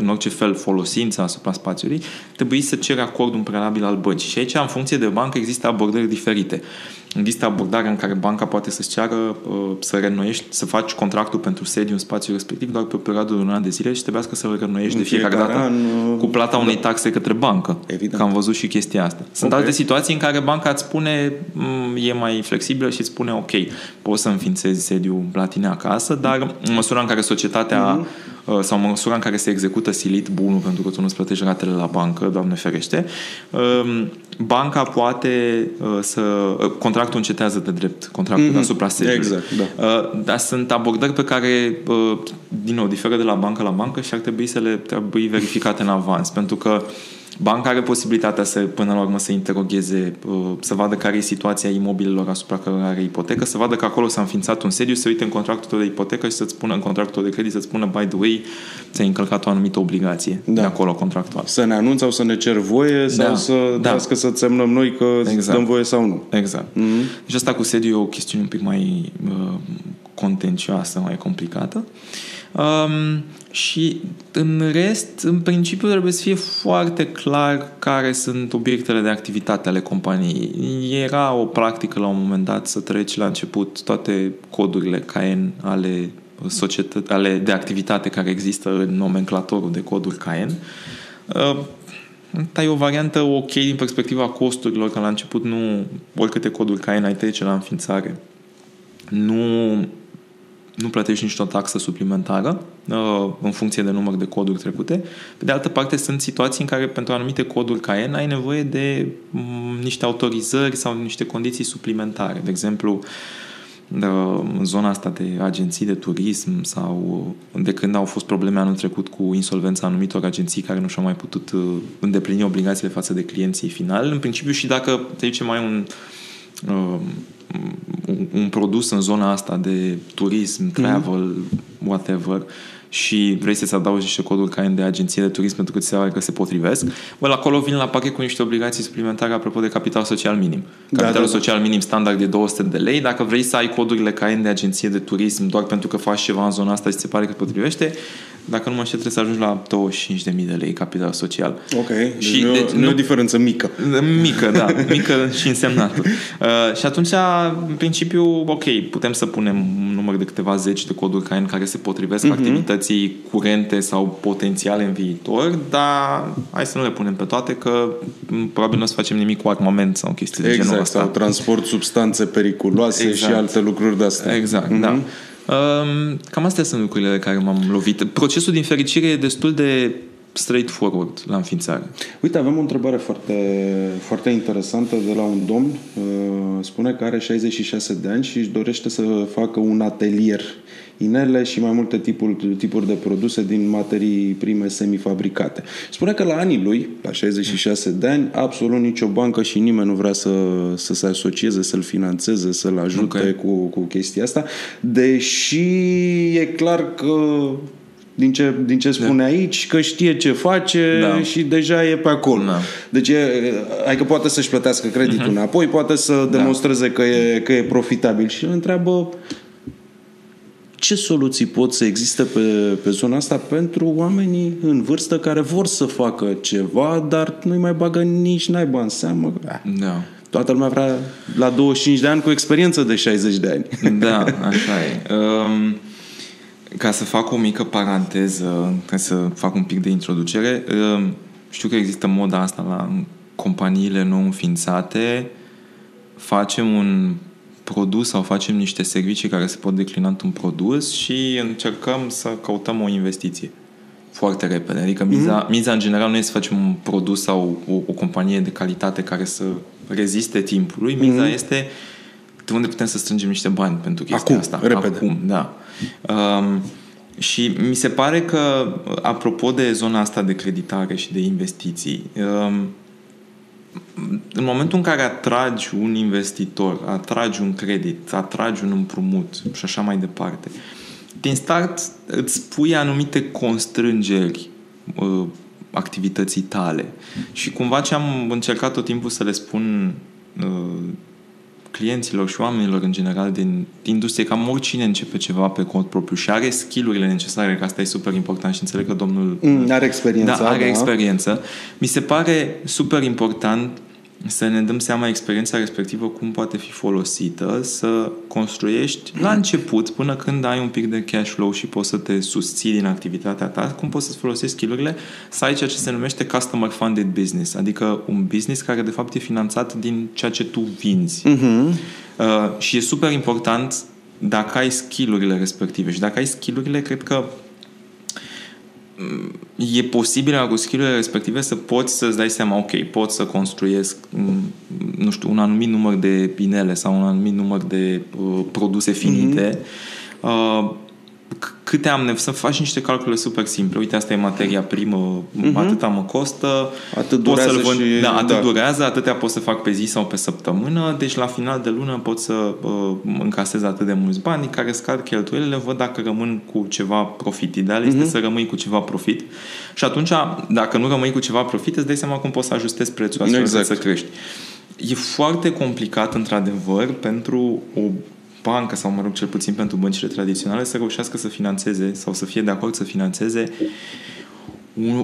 orice fel folosința asupra spațiului, trebuie să ceri acordul în prealabil al băncii. Și aici, în funcție de bancă, există abordări diferite. Există abordarea în care banca poate să-ți ceară să reînnoiești, să faci contractul pentru sediu în spațiul respectiv doar pe o perioadă de un an de zile și trebuiască să-l reînnoiești de fiecare dată cu plata unei taxe către bancă. Evident. Că am văzut și chestia asta. Sunt alte situații în care banca îți spune e mai flexibilă și îți spune ok, poți să înființezi sediu la tine acasă, dar în măsura în care societatea sau în măsura în care se execută silit bunul pentru că tu nu-ți plătești ratele la bancă, Doamne ferește, banca poate să... Contractul încetează de drept, contractul asupra sediului. Exact, da. Dar sunt abordări pe care, din nou, diferă de la bancă la bancă și ar trebui să le trebui verificate în avans, pentru că banca are posibilitatea să, până la urmă, să interogheze, să vadă care e situația imobililor asupra care are ipotecă, să vadă că acolo s-a înființat un sediu, să uite în contractul tău de ipotecă și să-ți spună, în contractul tău de credit, să-ți spună, by the way, ți-ai încălcat o anumită obligație de acolo contractual. Să ne anunț sau să ne cer voie sau să trească să semnăm noi că dăm voie sau nu. Exact. Mm-hmm. Deci asta cu sediu e o chestiune un pic mai contencioasă, mai complicată. Și în rest, în principiu, trebuie să fie foarte clar care sunt obiectele de activitate ale companiei. Era o practică la un moment dat să treci la început toate codurile CAEN ale societății, ale de activitate care există în nomenclatorul de coduri CAEN. Asta e o variantă ok din perspectiva costurilor, că la început nu, oricâte coduri CAEN ai trece la înființare, nu plătești nici o taxă suplimentară în funcție de număr de coduri trecute. Pe de altă parte, sunt situații în care pentru anumite coduri CAEN ai nevoie de niște autorizări sau niște condiții suplimentare. De exemplu, în zona asta de agenții de turism sau de când au fost probleme anul trecut cu insolvența anumitor agenții care nu și-au mai putut îndeplini obligațiile față de clienții finali. În principiu, și dacă te duce mai un produs în zona asta de turism, travel, whatever, și vrei să-ți adaugi niște coduri CAEN de agenție de turism pentru că ți se pare că se potrivesc, acolo vin la pachet cu niște obligații suplimentare apropo de capital social minim. Capitalul social minim standard de 200 de lei. Dacă vrei să ai codurile CAEN de agenție de turism doar pentru că faci ceva în zona asta și ți se pare că potrivește, dacă nu mă știu, trebuie să ajungi la 25.000 de lei capital social. Ok, și deci nu e o diferență mică. Mică, da, mică și însemnată. Și atunci, în principiu, ok, putem să punem un număr de câteva zeci de coduri CAEN care se potrivesc activității curente sau potențiale în viitor, dar hai să nu le punem pe toate, că probabil nu o să facem nimic cu armament sau chestii de genul ăsta. Exact, sau transport, substanțe periculoase și alte lucruri de astea. Exact, da. Cam astea sunt lucrurile de care m-am lovit. Procesul, din fericire, e destul de straightforward la înființare. Uite, avem o întrebare foarte, foarte interesantă de la un domn. Spune că are 66 de ani și își dorește să facă un atelier, inele și mai multe tipuri de produse din materii prime semifabricate. Spune că la anii lui, la 66 de ani, absolut nicio bancă și nimeni nu vrea să se asocieze, să-l finanțeze, să-l ajute cu chestia asta, deși e clar că din ce spune aici, că știe ce face și deja e pe acolo. Deci, adică poate să-și plătească creditul înapoi, poate să demonstreze că e profitabil. Și îl întreabă ce soluții pot să existe pe zona asta pentru oamenii în vârstă care vor să facă ceva, dar nu-i mai bagă nici naiba în seamă. Toată lumea vrea la 25 de ani cu experiență de 60 de ani. Da, așa e. Ca să fac o mică paranteză, ca să fac un pic de introducere, știu că există moda asta la companiile nou înființate, facem un produs sau facem niște servicii care se pot declina într-un produs și încercăm să căutăm o investiție foarte repede. Adică miza în general nu este să facem un produs sau o companie de calitate care să reziste timpului. Miza este de unde putem să strângem niște bani pentru chestia asta. Repede. Acum, da. Și mi se pare că, apropo de zona asta de creditare și de investiții, în momentul în care atragi un investitor, atragi un credit, atragi un împrumut și așa mai departe, din start îți pui anumite constrângeri activității tale. Și cumva ce am încercat tot timpul să le spun clienților și oamenilor în general din industrie, cam oricine începe ceva pe cont propriu și are skill-urile necesare, că asta e super important și înțeleg că domnul are experiență. Da, are experiență. Mi se pare super important să ne dăm seama experiența respectivă cum poate fi folosită, să construiești la început, până când ai un pic de cash flow și poți să te susții din activitatea ta, cum poți să-ți folosești skill-urile, să ai ceea ce se numește customer funded business, adică un business care de fapt e finanțat din ceea ce tu vinzi. Și e super important dacă ai skill-urile respective. Și dacă ai skill-urile, cred că e posibil cu skill-urile respective să poți să-ți dai seama, ok, pot să construiesc, nu știu, un anumit număr de inele sau un anumit număr de produse finite. Câte am nevoie, să faci niște calcule super simple. Uite, asta e materia primă, atâta mă costă, atât pot durează, durează, atâtea pot să fac pe zi sau pe săptămână, deci la final de lună pot să încasez atât de mulți bani care scad cheltuielile, văd dacă rămân cu ceva profit. Ideal este să rămâi cu ceva profit și atunci, dacă nu rămâi cu ceva profit, îți dai seama cum poți să ajustezi prețul astfel să crești. E foarte complicat, într-adevăr, pentru o bancă sau, mă rog, cel puțin pentru băncile tradiționale, să reușească să finanțeze sau să fie de acord să finanțeze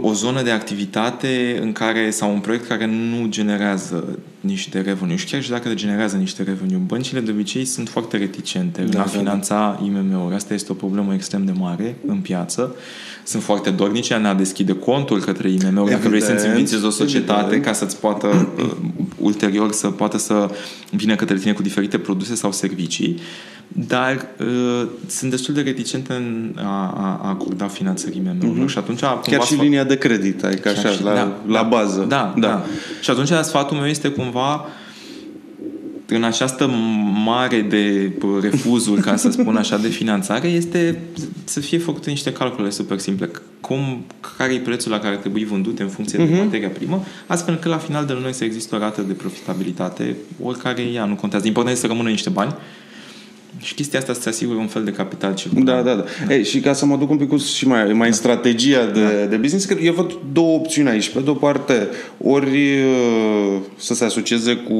o zonă de activitate în care, sau un proiect care nu generează niște revenue. Și chiar și dacă generează niște revenue, băncile de obicei sunt foarte reticente la finanța IMM-uri. Asta este o problemă extrem de mare în piață. Sunt foarte dornice în a deschide contul către IMM-uri, dacă vrei să-ți înființezi o societate, ca să-ți poată ulterior să poată să vină către tine cu diferite produse sau servicii, dar sunt destul de reticente în a acorda finanțări IMM-urilor. Și atunci, chiar și linia de credit, adică așa, la bază. Da. Și atunci sfatul meu este cumva, în această mare de refuzuri, ca să spun așa, de finanțare, este să fie făcute niște calcule super simple. Care e prețul la care trebuie vândut în funcție de materia primă, astfel că la final de lună să există o rată de profitabilitate, oricare ea, nu contează. Important este să rămână niște bani și chestia asta să-ți asigură un fel de capital circular. Da. Ei, și ca să mă duc un pic și mai în strategia de business, cred că eu văd două opțiuni aici. Pe de o parte, ori să se asocieze cu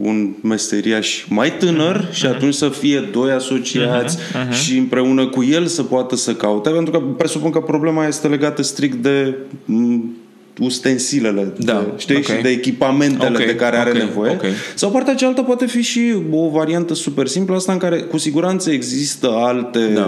un meseriaș mai tânăr și atunci să fie doi asociați și împreună cu el să poată să caute, pentru că presupun că problema este legată strict de ustensilele, și de echipamentele de care are nevoie. Sau partea cealaltă poate fi și o variantă super simplă, asta în care cu siguranță există alte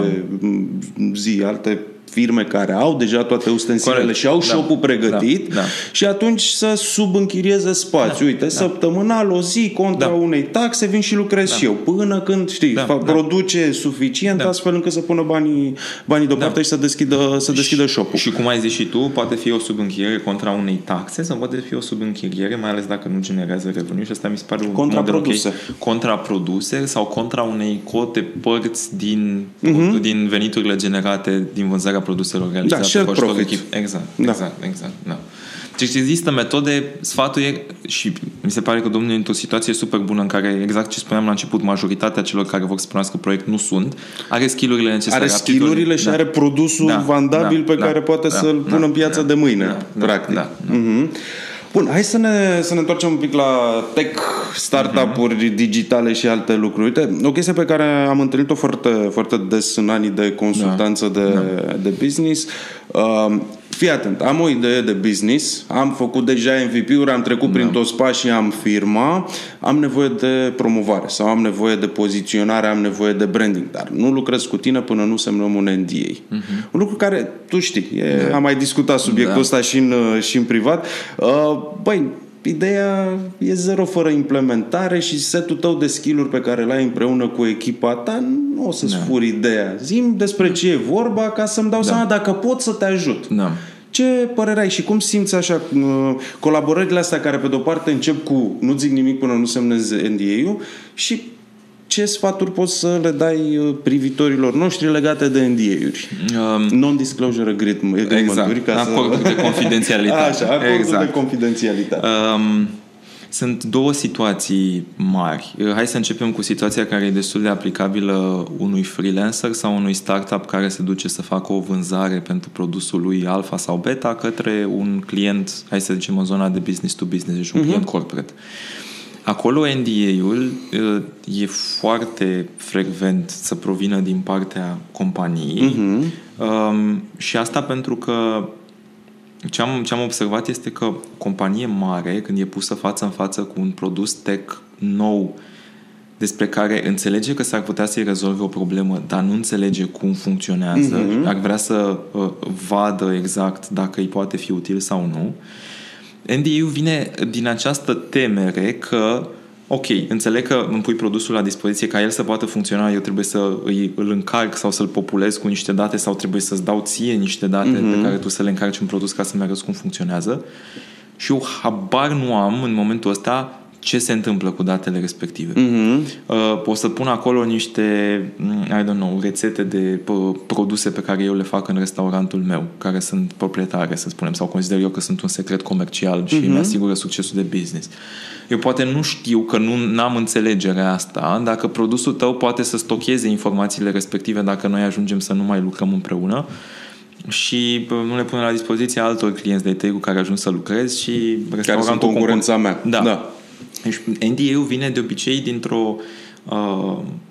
alte firme care au deja toate ustensilele și au shop-ul pregătit și atunci să subînchirieze spațiu. Uite, săptămânal, o zi, contra unei taxe, vin și lucrez și eu. Până când, produce suficient astfel încât să pună banii deoparte și să deschidă shop-ul. Și cum ai zis și tu, poate fi o subînchiriere contra unei taxe sau poate fi o subînchiriere, mai ales dacă nu generează revenue, și asta mi se pare un model ok. Contra produse sau contra unei cote părți din veniturile generate din vânzarea produselor realizate. Da, share profit. Exact. Deci există metode, sfatul e, și mi se pare că domnul e într-o situație super bună în care, exact ce spuneam la început, majoritatea celor care vor să spunească proiect nu sunt, are skill-urile necesare. Are skill-urile și are produsul vandabil pe care poate să-l pună în piață de mâine, practic. Bun, hai să ne întoarcem un pic la tech, startup-uri digitale și alte lucruri. Uite, o chestie pe care am întâlnit-o foarte, foarte des în anii de consultanță de business. Fii atent, am o idee de business, am făcut deja MVP-uri, am trecut prin toți pașii, am firma, am nevoie de promovare sau am nevoie de poziționare, am nevoie de branding, dar nu lucrez cu tine până nu semnăm un NDA. Un lucru care, tu știi, am mai discutat subiectul ăsta și în privat. Băi, ideea e zero fără implementare și setul tău de skill-uri pe care l-ai împreună cu echipa ta nu o să-ți furi ideea. Zi-mi despre ce e vorba ca să-mi dau seama dacă pot să te ajut. Ce părere ai și cum simți așa colaborările astea care pe de-o parte încep cu nu zic nimic până nu semnezi NDA-ul și ce sfaturi poți să le dai privitorilor noștri legate de NDA-uri? Non-disclosure agreement. Exact, acordul de confidențialitate. Așa, acordul de confidențialitate. Sunt două situații mari. Hai să începem cu situația care e destul de aplicabilă unui freelancer sau unui startup care se duce să facă o vânzare pentru produsul lui alfa sau beta către un client, hai să zicem, în zona de business to business, deci un client corporate. Acolo NDA-ul e foarte frecvent să provină din partea companiei și asta pentru că ce am observat este că o companie mare, când e pusă față în față cu un produs tech nou despre care înțelege că s-ar putea să-i rezolve o problemă, dar nu înțelege cum funcționează, ar vrea să vadă exact dacă îi poate fi util sau nu, NDA-ul vine din această temere că, ok, înțeleg că îmi pui produsul la dispoziție, ca el să poată funcționa, eu trebuie să îl încarc sau să-l populez cu niște date sau trebuie să-ți dau ție niște date pe care tu să le încarci în produs ca să-mi arăți cum funcționează. Și eu habar nu am în momentul ăsta ce se întâmplă cu datele respective. Pot să pun acolo niște, rețete de produse pe care eu le fac în restaurantul meu, care sunt proprietare, să spunem, sau consider eu că sunt un secret comercial și mi asigură succesul de business. Eu poate nu știu, că nu am înțelegerea asta, dacă produsul tău poate să stocheze informațiile respective dacă noi ajungem să nu mai lucrăm împreună și nu le punem la dispoziție altor clienți de tăi cu care ajung să lucrez și care sunt concurența mea. Da. Deci NDA-ul vine de obicei dintr-o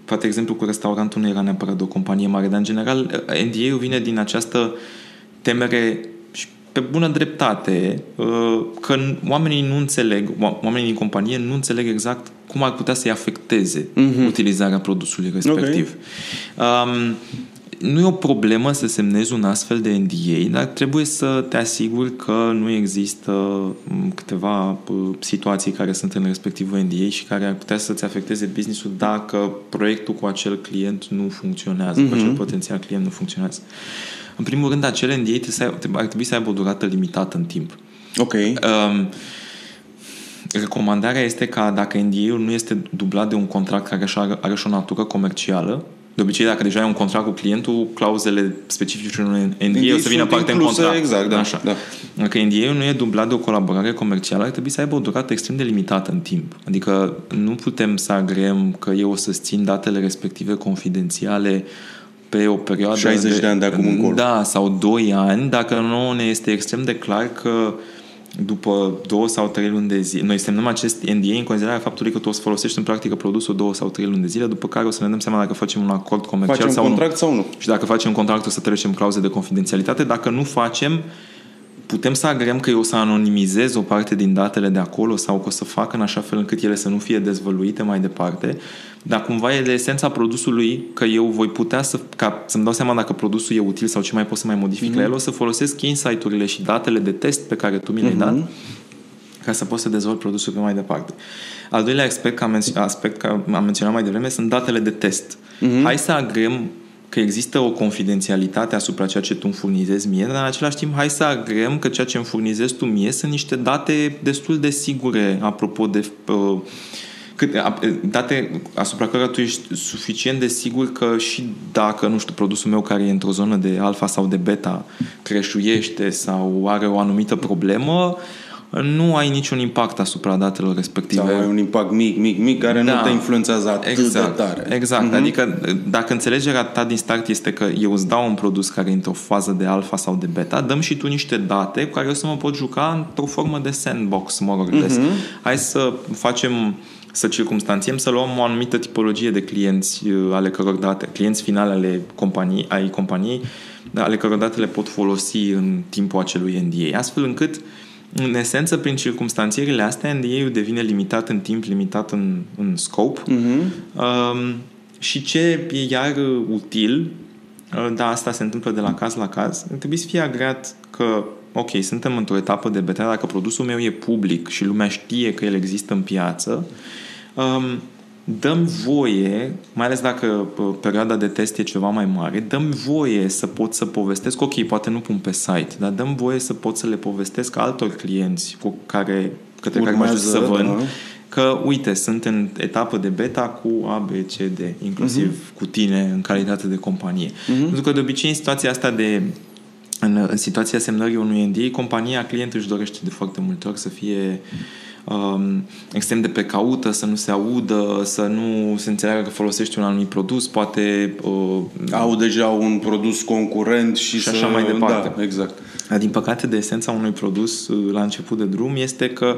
poate exemplu cu restaurantul nu era neapărat de o companie mare, dar în general NDA-ul vine din această temere și pe bună dreptate că oamenii nu înțeleg, oamenii din companie nu înțeleg exact cum ar putea să-i afecteze utilizarea produsului respectiv. Nu e o problemă să semnezi un astfel de NDA, dar trebuie să te asiguri că nu există câteva situații care sunt în respectivul NDA și care ar putea să-ți afecteze business-ul dacă proiectul cu acel client nu funcționează, cu acel potențial client nu funcționează. În primul rând, acele NDA ar trebui să aibă o durată limitată în timp. Ok. Recomandarea este că dacă NDA-ul nu este dublat de un contract care are și o natură comercială, de obicei, dacă deja ai un contract cu clientul, clauzele specifice unui NDA o să vină parte în contract. Exact, da. Așa. Da. Dacă NDA-ul nu e dublat de o colaborare comercială, ar trebui să aibă o durată extrem de limitată în timp. Adică nu putem să agreem că eu o să-ți țin datele respective confidențiale pe o perioadă 60 de ani de acum încolo. Da, sau 2 ani, dacă nu ne este extrem de clar că după 2 sau 3 luni de zile. Noi semnăm acest NDA în considerarea faptului că tu o să folosești în practică produsul 2 sau 3 luni de zile, după care o să ne dăm seama dacă facem un acord comercial sau nu. Și dacă facem contract o să trecem clauze de confidențialitate. Dacă nu facem, putem să agreăm că eu o să anonimizez o parte din datele de acolo sau că o să fac în așa fel încât ele să nu fie dezvăluite mai departe, dar cumva e de esența produsului că eu voi putea să-mi dau seama dacă produsul e util sau ce mai pot să mai modific la el, o să folosesc insight-urile și datele de test pe care tu mi le-ai dat ca să poți să dezvolt produsul pe mai departe. Al doilea aspect care am menționat mai devreme sunt datele de test. Hai să agreăm că există o confidențialitate asupra ceea ce tu îmi furnizezi mie, dar în același timp hai să agreăm că ceea ce îmi furnizezi tu mie sunt niște date destul de sigure, apropo de date asupra cărora tu ești suficient de sigur că și dacă, nu știu, produsul meu care e într-o zonă de alfa sau de beta creșuiește sau are o anumită problemă, nu ai niciun impact asupra datelor respective. Sau ai un impact mic care nu te influențează atât de tare. Exact, adică dacă înțelegerea ta din start este că eu îți dau un produs care e într-o fază de alfa sau de beta, dăm și tu niște date cu care eu să mă pot juca într-o formă de sandbox, more or less. Hai să facem, să circumstanțiem, să luăm o anumită tipologie de clienți ale căror date, clienți finale ai companiei, ale căror datele pot folosi în timpul acelui NDA, astfel încât în esență, prin circumstanțierile astea, NDA-ul devine limitat în timp, limitat în scop. Și ce e iar util, dar asta se întâmplă de la caz la caz, trebuie să fie agreat că, ok, suntem într-o etapă de beta, dacă produsul meu e public și lumea știe că el există în piață, dăm voie, mai ales dacă perioada de test e ceva mai mare, dăm voie să pot să povestesc, ok, poate nu pun pe site, dar dăm voie să pot să le povestesc altor clienți cu care, către care mă să vând, că, uite, sunt în etapă de beta cu A, B, C, D, inclusiv cu tine în calitate de companie. Pentru că, de obicei, în situația asta în situația semnării unui NDA, compania, clientul își dorește de foarte multe ori să fie extrem de precaută, să nu se audă, să nu se înțeleagă că folosești un anumit produs, poate au deja un produs concurent și așa mai departe. Da, exact. Din păcate, de esența unui produs la început de drum este că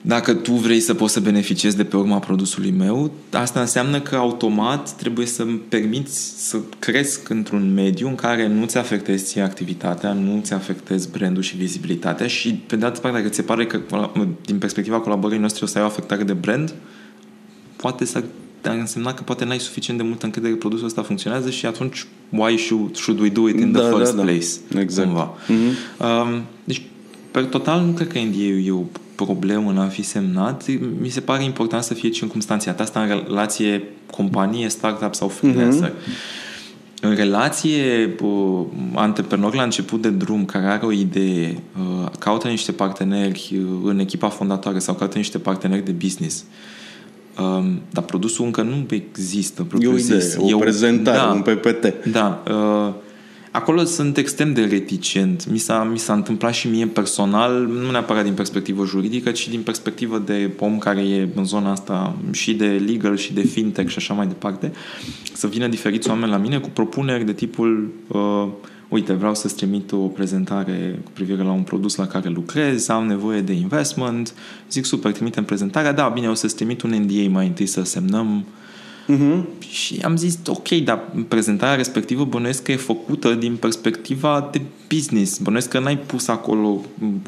dacă tu vrei să poți să beneficiezi de pe urma produsului meu, asta înseamnă că automat trebuie să-mi permiți să cresc într-un mediu în care nu-ți afectezi ție activitatea, nu-ți afectezi brandul și vizibilitatea și, pe de altă parte, dacă ți se pare că din perspectiva colaborării noastre o să ai o afectare de brand, poate să însemna că poate n-ai suficient de multă încredere că produsul ăsta funcționează și atunci why should we do it in the first place? Exact. Mm-hmm. Deci, pe total, nu cred că NDA-ul e o problemă în a fi semnat. Mi se pare important să fie circumstanția ta, asta în relație companie, startup sau freelancer. Mm-hmm. În relație antreprenor la început de drum care are o idee, caută niște parteneri în echipa fondatoare sau caută niște parteneri de business. Dar produsul încă nu există. E o prezentare, da, un PPT. Da. Acolo sunt extrem de reticent. Mi s-a întâmplat și mie personal, nu neapărat din perspectivă juridică, ci din perspectivă de om care e în zona asta și de legal și de fintech și așa mai departe, să vină diferiți oameni la mine cu propuneri de tipul uite, vreau să-ți trimit o prezentare cu privire la un produs la care lucrez, am nevoie de investment, zic super, trimitem prezentarea, da, bine, o să-ți trimit un NDA mai întâi să semnăm. Uh-huh. Și am zis, ok, dar prezentarea respectivă bănuiesc că e făcută din perspectiva de business, bănuiesc că n-ai pus acolo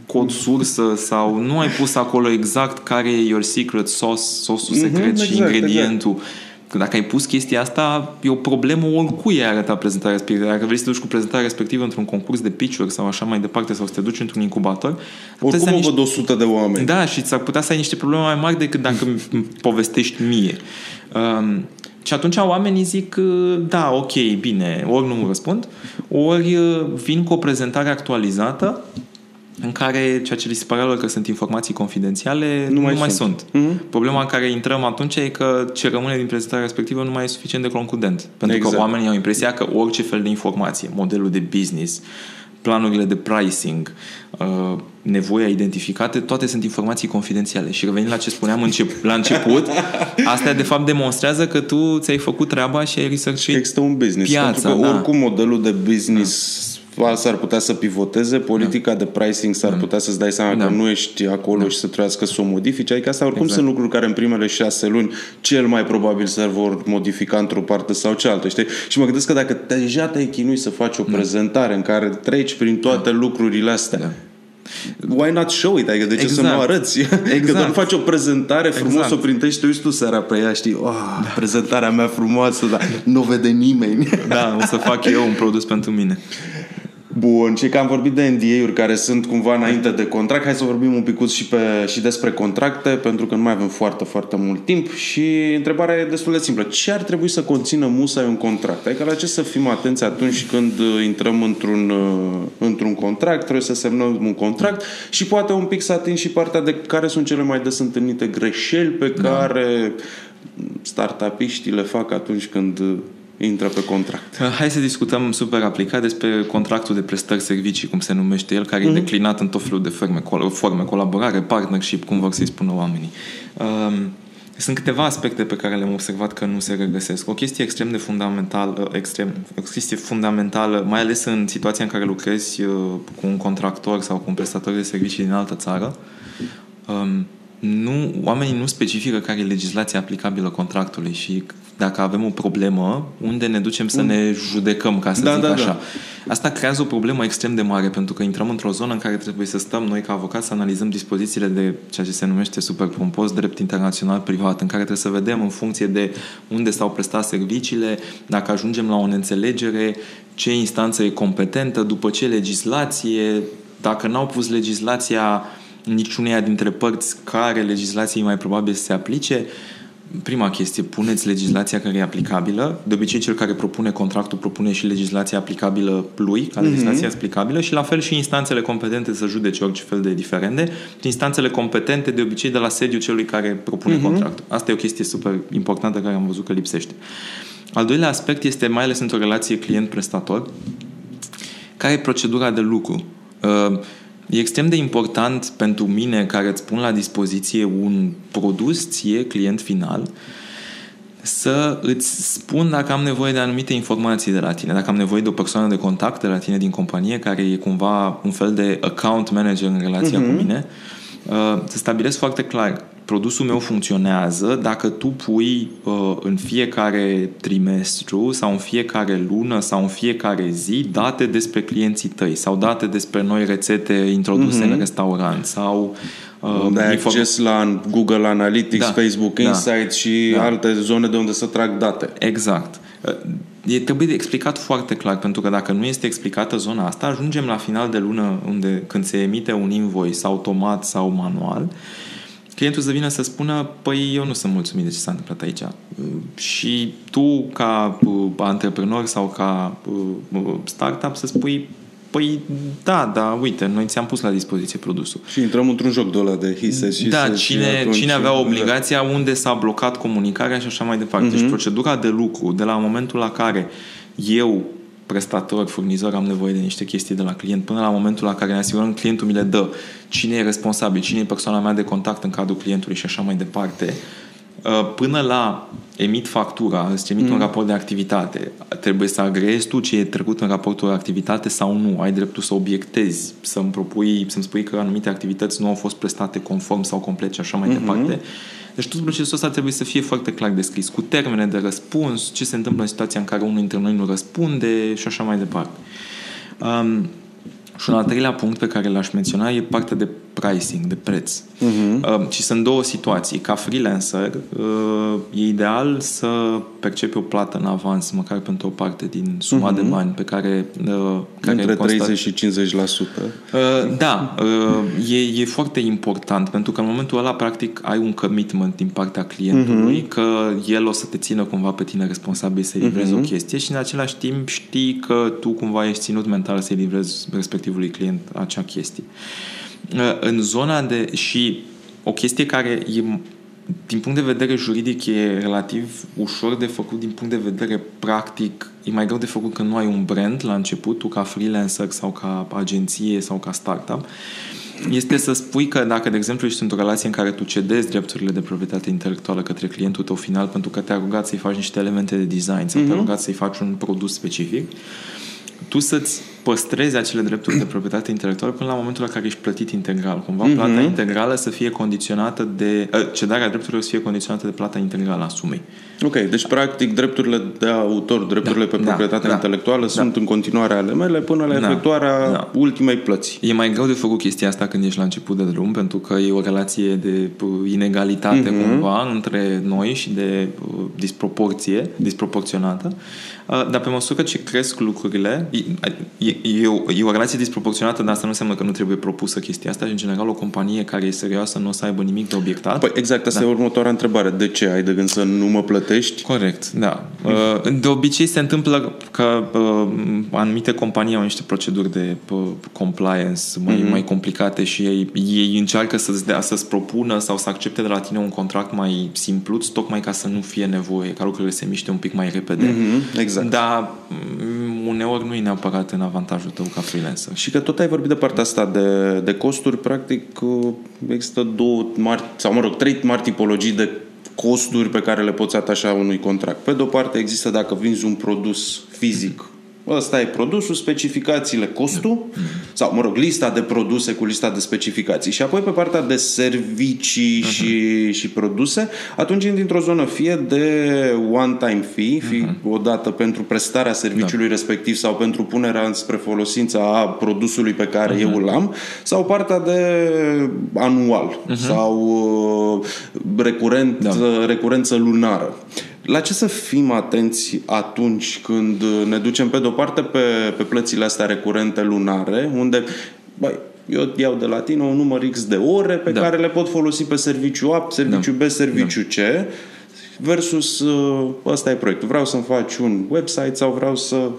cod sursă sau nu ai pus acolo exact care e your secret sauce, sosul secret, uh-huh, și exact, ingredientul. Exact. Că dacă ai pus chestia asta, e o problemă oricui ai arătat prezentarea respectivă. Dacă vrei să te duci cu prezentarea respectivă într-un concurs de pitch-uri sau așa mai departe, sau să te duci într-un incubator, oricum o văd 100 de oameni. Da, și ți-ar putea să ai niște probleme mai mari decât dacă îmi povestești mie. Și atunci oamenii zic, da, ok, bine, ori nu-mi răspund, ori vin cu o prezentare actualizată în care ceea ce li se pare lor că sunt informații confidențiale nu mai sunt. Mm-hmm. Problema în care intrăm atunci e că ce rămâne din prezentarea respectivă nu mai e suficient de concludent, pentru că oamenii au impresia că orice fel de informație, modelul de business, planurile de pricing, nevoia identificată, toate sunt informații confidențiale. Și revenind la ce spuneam la început, astea de fapt demonstrează că tu ți-ai făcut treaba și ai research-it. Există un business, piața, pentru că oricum modelul de business s-ar putea să pivoteze, politica de pricing s-ar putea să-ți dai seama că nu ești acolo și să trebuiască să o modifici. Adică astea oricum sunt lucruri care în primele 6 luni cel mai probabil se vor modifica într-o parte sau cealaltă, știi? Și mă gândesc că dacă deja te-ai chinui să faci o prezentare în care treci prin toate lucrurile astea, why not show it? Adică de ce să nu arăți? Că doar faci o prezentare frumos, o printești, te uiți tu seara pe ea, știi, prezentarea mea frumoasă, dar nu vede nimeni. Da, o să fac eu un produs pentru mine. Bun, și că am vorbit de NDA-uri care sunt cumva înainte de contract, hai să vorbim un picuț și despre contracte, pentru că nu mai avem foarte, foarte mult timp și întrebarea e destul de simplă. Ce ar trebui să conțină musai un contract? Adică la ce să fim atenți atunci când intrăm într-un contract, trebuie să semnăm un contract și poate un pic să atingi și partea de care sunt cele mai des întâlnite greșeli pe care startup-iștii le fac atunci când intră pe contract. Hai să discutăm super aplicat despre contractul de prestări servicii, cum se numește el, care e declinat în tot felul de forme, colaborare, partnership, cum vor să-i spună oamenii. Sunt câteva aspecte pe care le-am observat că nu se regăsesc. O chestie extrem de fundamentală, o chestie fundamentală, mai ales în situația în care lucrezi cu un contractor sau cu un prestator de servicii din altă țară, oamenii nu specifică care e legislația aplicabilă contractului și dacă avem o problemă, unde ne ducem să ne judecăm, ca să zic așa. Asta creează o problemă extrem de mare, pentru că intrăm într-o zonă în care trebuie să stăm noi ca avocați să analizăm dispozițiile de ceea ce se numește super pompos drept internațional privat, în care trebuie să vedem în funcție de unde s-au prestat serviciile, dacă ajungem la o neînțelegere, ce instanță e competentă, după ce legislație, dacă n-au pus legislația niciuneia dintre părți, care legislație e mai probabil să se aplice. Prima chestie, puneți legislația care e aplicabilă. De obicei, cel care propune contractul propune și legislația aplicabilă lui, ca legislația aplicabilă, și la fel și instanțele competente să judece orice fel de diferende. Instanțele competente, de obicei, de la sediul celui care propune contractul. Asta e o chestie super importantă care am văzut că lipsește. Al doilea aspect este, mai ales într-o relație client-prestator, care e procedura de lucru. E extrem de important pentru mine, care îți pun la dispoziție un produs, ție, client final, să îți spun dacă am nevoie de anumite informații de la tine, dacă am nevoie de o persoană de contact de la tine din companie, care e cumva un fel de account manager în relația cu mine, să stabilesc foarte clar. Produsul meu funcționează dacă tu pui în fiecare trimestru sau în fiecare lună sau în fiecare zi date despre clienții tăi sau date despre noi rețete introduse în restaurant sau acces la Google Analytics, Facebook Insights și alte zone de unde să trag date. Exact. Trebuie explicat foarte clar, pentru că dacă nu este explicată zona asta, ajungem la final de lună unde când se emite un invoice automat sau manual, clientul să vină să spună, păi eu nu sunt mulțumit de ce s-a întâmplat aici. Și tu, ca antreprenor sau ca startup, să spui, păi da, dar uite, noi ți-am pus la dispoziție produsul. Și intrăm într-un joc de ăla de hise și cine avea obligația, unde s-a blocat comunicarea și așa mai departe. Deci procedura de lucru, de la momentul la care eu, prestator, furnizor, am nevoie de niște chestii de la client, până la momentul la care ne asigurăm clientul mi le dă, cine e responsabil, cine e persoana mea de contact în cadrul clientului și așa mai departe, până la emit factura, îți emit un raport de activitate, trebuie să agreezi tu ce e trecut în raportul de activitate sau nu, ai dreptul să obiectezi, să-mi spui că anumite activități nu au fost prestate conform sau complet și așa mai departe. Deci tot procesul ăsta trebuie să fie foarte clar descris, cu termene de răspuns, ce se întâmplă în situația în care unul dintre noi nu răspunde și așa mai departe. Și un al treilea punct pe care l-aș menționa e partea de pricing, de preț. Și sunt două situații. Ca freelancer, e ideal să percepi o plată în avans, măcar pentru o parte din suma de bani pe care... între 30 și 50%. E foarte important, pentru că în momentul ăla, practic, ai un commitment din partea clientului, că el o să te țină cumva pe tine responsabil să-i livrezi o chestie și în același timp știi că tu cumva ești ținut mental să-i livrezi respectivului client acea chestie. În zona de... Și o chestie care e, din punct de vedere juridic, e relativ ușor de făcut, din punct de vedere practic e mai greu de făcut când nu ai un brand la început, tu ca freelancer sau ca agenție sau ca startup, este să spui că dacă, de exemplu, ești într-o relație în care tu cedezi drepturile de proprietate intelectuală către clientul tău final pentru că te-a rugat să-i faci niște elemente de design sau te-a rugat să-i faci un produs specific, tu să-ți păstrezi acele drepturi de proprietate intelectuală până la momentul la care ești plătit integral. Cumva plata integrală să fie condiționată de... cedarea drepturilor să fie condiționată de plata integrală a sumei. Ok, deci practic drepturile de autor, drepturile pe proprietate intelectuală sunt în continuare ale mele până la efectuarea ultimei plăți. E mai greu de făcut chestia asta când ești la început de drum, pentru că e o relație de inegalitate cumva între noi și de disproporționată. Dar pe măsură ce cresc lucrurile, e o relație disproporționată, dar asta nu înseamnă că nu trebuie propusă chestia asta și, în general, o companie care e serioasă nu o să aibă nimic de obiectat. Păi exact, asta e următoarea întrebare. De ce ai de gând să nu mă plătești? Corect, da. De obicei se întâmplă că anumite companii au niște proceduri de compliance mai complicate și ei încearcă să-ți propună sau să accepte de la tine un contract mai simplu, tocmai ca să nu fie nevoie, ca lucrurile se miște un pic mai repede. Exact. Dar uneori nu e neapărat în avantajul tău ca freelancer. Și că tot ai vorbit de partea asta de costuri, practic există două mari, sau trei mari tipologii de costuri pe care le poți atașa unui contract. Pe de o parte există dacă vinzi un produs fizic, ăsta e produsul, specificațiile, costul, sau, lista de produse cu lista de specificații. Și apoi pe partea de servicii și produse, atunci dintr-o zonă fie de one-time fee, odată pentru prestarea serviciului respectiv sau pentru punerea spre folosința a produsului pe care eu îl am, sau partea de anual sau recurență lunară. La ce să fim atenți atunci când ne ducem pe de-o parte pe plățile astea recurente lunare, unde eu iau de la tine un număr X de ore pe care le pot folosi pe serviciu A, serviciu B, serviciu C, versus ăsta e proiectul. Vreau să-mi faci un website sau vreau să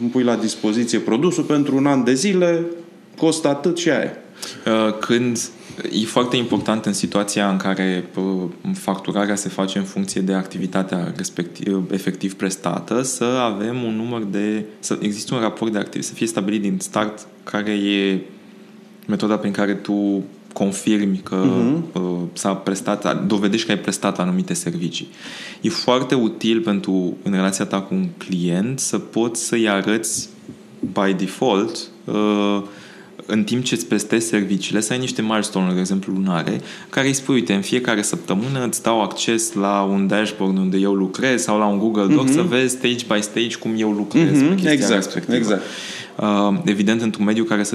îmi pui la dispoziție produsul pentru un an de zile, costă atât și aia. Când e foarte important în situația în care facturarea se face în funcție de activitatea efectiv prestată, să avem un număr de... să există un raport de activitate, să fie stabilit din start care e metoda prin care tu confirmi că s-a prestat, dovedești că ai prestat anumite servicii. E foarte util pentru, în relația ta cu un client, să poți să-i arăți by default, în timp ce îți prestezi serviciile, să ai niște milestone-uri, de exemplu lunare, care îi spui, uite, în fiecare săptămână îți dau acces la un dashboard unde eu lucrez sau la un Google Doc să vezi stage by stage cum eu lucrez pe chestia respectivă. Exact. Evident, într-un mediu care să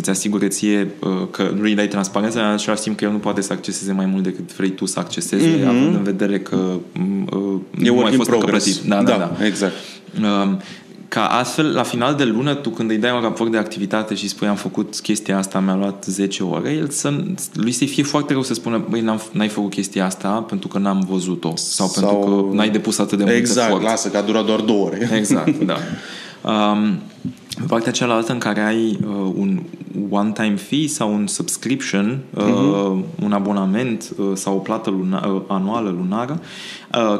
te asigure ție că lui îi dai transparența, în același timp că el nu poate să acceseze mai mult decât vrei tu să accesezi, având în vedere că nu ai fost progresiv. Da, exact. Ca astfel, la final de lună, tu când îi dai un raport de activitate și spui am făcut chestia asta, mi-a luat 10 ore, el lui să-i fie foarte greu să spună băi, n-ai făcut chestia asta pentru că n-am văzut-o sau pentru că n-ai depus atât de mult efort. Exact, lasă că a durat doar 2 ore. Exact, da. Partea cealaltă în care ai un one-time fee sau un subscription, un abonament sau o plată anuală lunară,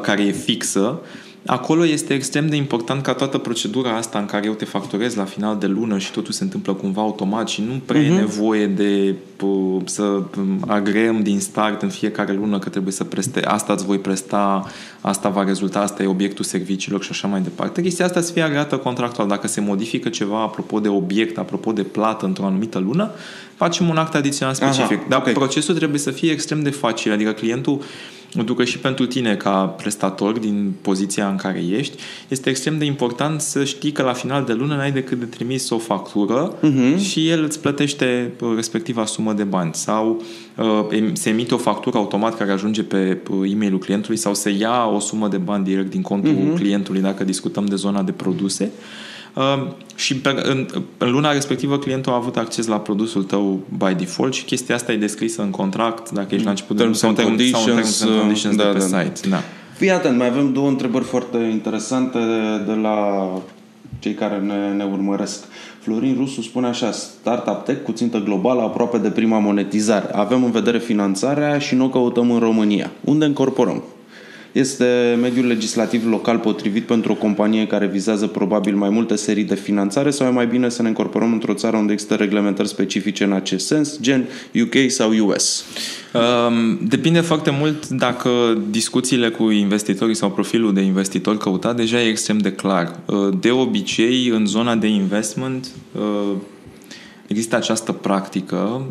care e fixă, acolo este extrem de important ca toată procedura asta în care eu te facturez la final de lună și totul se întâmplă cumva automat și nu prea e nevoie de să agreăm din start în fiecare lună că trebuie să preste, asta îți voi presta, asta va rezulta, asta e obiectul serviciilor și așa mai departe. Chestia asta să fie agreată contractual. Dacă se modifică ceva apropo de obiect, apropo de plată într-o anumită lună, facem un act adițional specific. Aha, dar procesul trebuie să fie extrem de facil, adică clientul, pentru că și pentru tine ca prestator din poziția în care ești, este extrem de important să știi că la final de lună n-ai decât de trimis o factură și el îți plătește respectiva sumă de bani sau se emite o factură automat care ajunge pe e-mailul clientului sau se ia o sumă de bani direct din contul clientului dacă discutăm de zona de produse. Și în luna respectivă clientul a avut acces la produsul tău by default și chestia asta e descrisă în contract dacă ești la început de sau în terms and conditions de pe site. Da. Fii atent, mai avem 2 întrebări foarte interesante de la cei care ne urmăresc. Florin Rusu spune așa: startup tech cu țintă globală aproape de prima monetizare. Avem în vedere finanțarea și nu o căutăm în România. Unde încorporăm? Este mediul legislativ local potrivit pentru o companie care vizează probabil mai multe serii de finanțare sau e mai bine să ne încorporăm într-o țară unde există reglementări specifice în acest sens, gen UK sau US? Depinde foarte mult dacă discuțiile cu investitorii sau profilul de investitor căutat deja e extrem de clar. De obicei, în zona de investment există această practică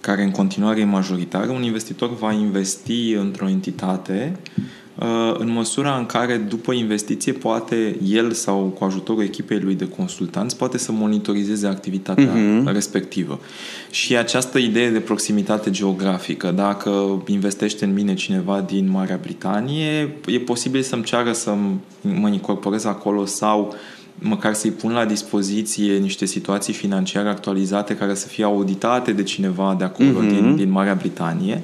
care în continuare e majoritară, un investitor va investi într-o entitate în măsura în care după investiție poate el sau cu ajutorul echipei lui de consultanți poate să monitorizeze activitatea respectivă. Și această idee de proximitate geografică, dacă investește în mine cineva din Marea Britanie, e posibil să-mi ceară să mă incorporez acolo sau măcar să-i pun la dispoziție niște situații financiare actualizate care să fie auditate de cineva de acolo, din Marea Britanie,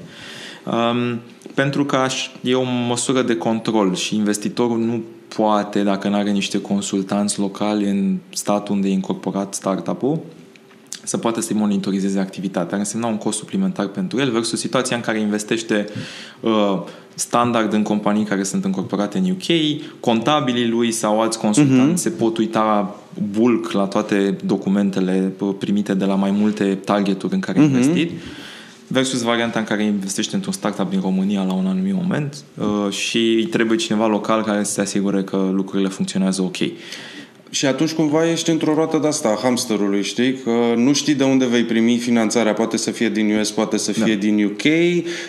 pentru că e o măsură de control și investitorul nu poate, dacă nu are niște consultanți locali în statul unde e incorporat startup-ul, să poată să-i monitorizeze activitatea. Ar însemna un cost suplimentar pentru el versus situația în care investește standard în companii care sunt încorporate în UK, contabilii lui sau alți consultanți se pot uita bulk la toate documentele primite de la mai multe targeturi în care investit, versus varianta în care investește într-un startup din România la un anumit moment și îi trebuie cineva local care să se asigure că lucrurile funcționează ok. Și atunci cumva ești într-o roată de-asta a hamsterului, știi? Că nu știi de unde vei primi finanțarea. Poate să fie din US, poate să fie din UK.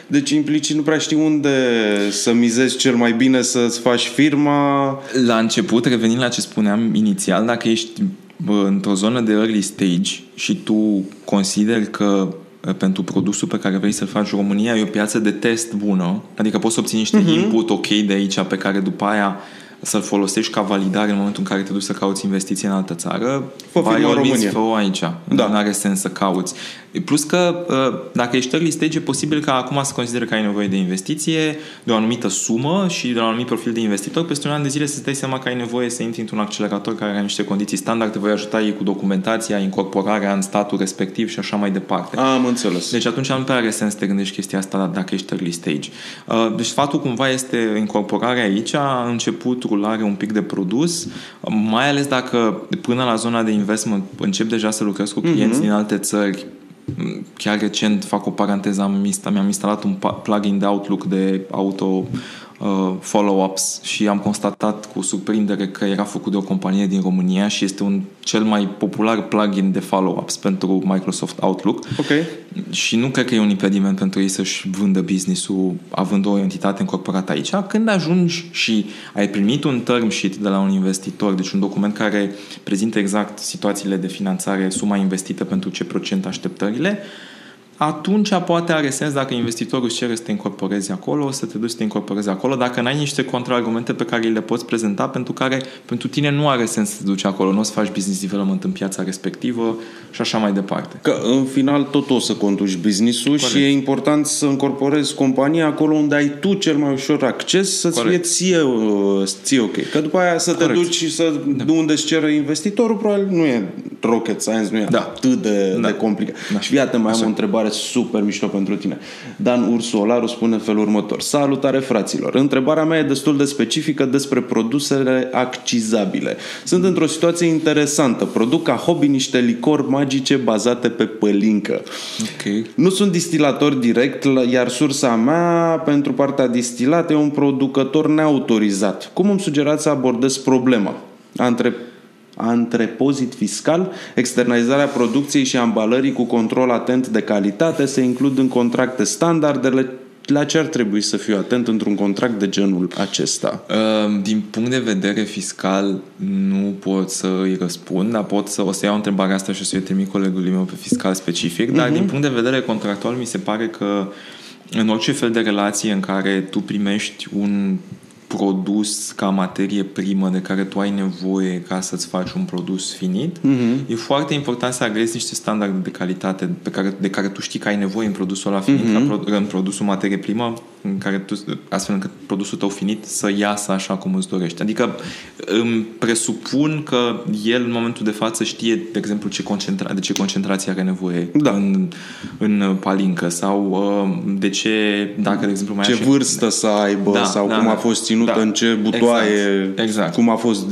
Deci implicit nu prea știi unde să mizezi cel mai bine să-ți faci firma. La început, revenind la ce spuneam inițial, dacă ești într-o zonă de early stage și tu consideri că pentru produsul pe care vrei să-l faci România e o piață de test bună, adică poți să obții niște input ok de aici pe care după aia să-l folosești ca validare în momentul în care te duci să cauți investiții în altă țară, fă-o aici. Da. Nu are sens să cauți. Plus că dacă ești early stage, e posibil că acum să consideri că ai nevoie de investiție, de o anumită sumă și de un anumit profil de investitor. Peste un an de zile să-ți dai seama că ai nevoie să intri într-un accelerator care are niște condiții standard, te voi ajuta ei cu documentația, incorporarea în statul respectiv și așa mai departe. Am înțeles. Deci atunci nu prea are sens să te gândești chestia asta dacă ești early stage. Deci sfatul cumva este incorporarea aici, început, rulare un pic de produs, mai ales dacă până la zona de investment încep deja să lucrezi cu clienți din alte țări. Chiar recent, fac o paranteză, mi-am instalat un plugin de Outlook de auto follow-ups și am constatat cu surprindere că era făcut de o companie din România și este un cel mai popular plugin de follow-ups pentru Microsoft Outlook. Okay. Și nu cred că e un impediment pentru ei să-și vândă business-ul având o entitate încorporată aici. Când ajungi și ai primit un term sheet de la un investitor, deci un document care prezintă exact situațiile de finanțare, suma investită pentru ce procent, așteptările, atunci poate are sens, dacă investitorul își cere să te incorporezi acolo, să te duci să te incorporezi acolo, dacă n-ai niște contraargumente pe care le poți prezenta, pentru care pentru tine nu are sens să te duci acolo, nu o să faci business development în piața respectivă și așa mai departe. Că în final tot o să conduci business-ul. Corect. Și e important să incorporezi compania acolo unde ai tu cel mai ușor acces, să-ți fie ție ok. Că după aia să te duci și să unde îți cere investitorul, probabil nu e rocket science, nu e atât de complicat. Da. Și iată, mai am o întrebare super mișto pentru tine. Dan Ursuolaru spune felul următor: salutare fraților, întrebarea mea e destul de specifică despre produsele accizabile. Sunt într-o situație interesantă, produc ca hobby niște licori magice bazate pe pălincă. Okay. Nu sunt distilator direct, iar sursa mea pentru partea distilată e un producător neautorizat. Cum îmi sugerați să abordez problema? Antrepozit fiscal, externalizarea producției și ambalării cu control atent de calitate, se includ în contracte standardele. La ce ar trebui să fiu atent într-un contract de genul acesta? Din punct de vedere fiscal nu pot să îi răspund, dar o să iau întrebarea asta și o să o trimit colegului meu pe fiscal specific, dar din punct de vedere contractual mi se pare că în orice fel de relație în care tu primești un produs ca materie primă de care tu ai nevoie ca să-ți faci un produs finit, e foarte important să agrezi niște standarde de calitate de care tu știi că ai nevoie în produsul ăla finit, în produsul materie primă, în care astfel încât produsul tău finit să iasă așa cum îți dorești. Adică îmi presupun că el în momentul de față știe, de exemplu, de ce concentrație are nevoie în palincă sau de ce, dacă de exemplu mai ce vârstă să aibă sau cum a fost ținută, în ce butoaie, exact. Cum a fost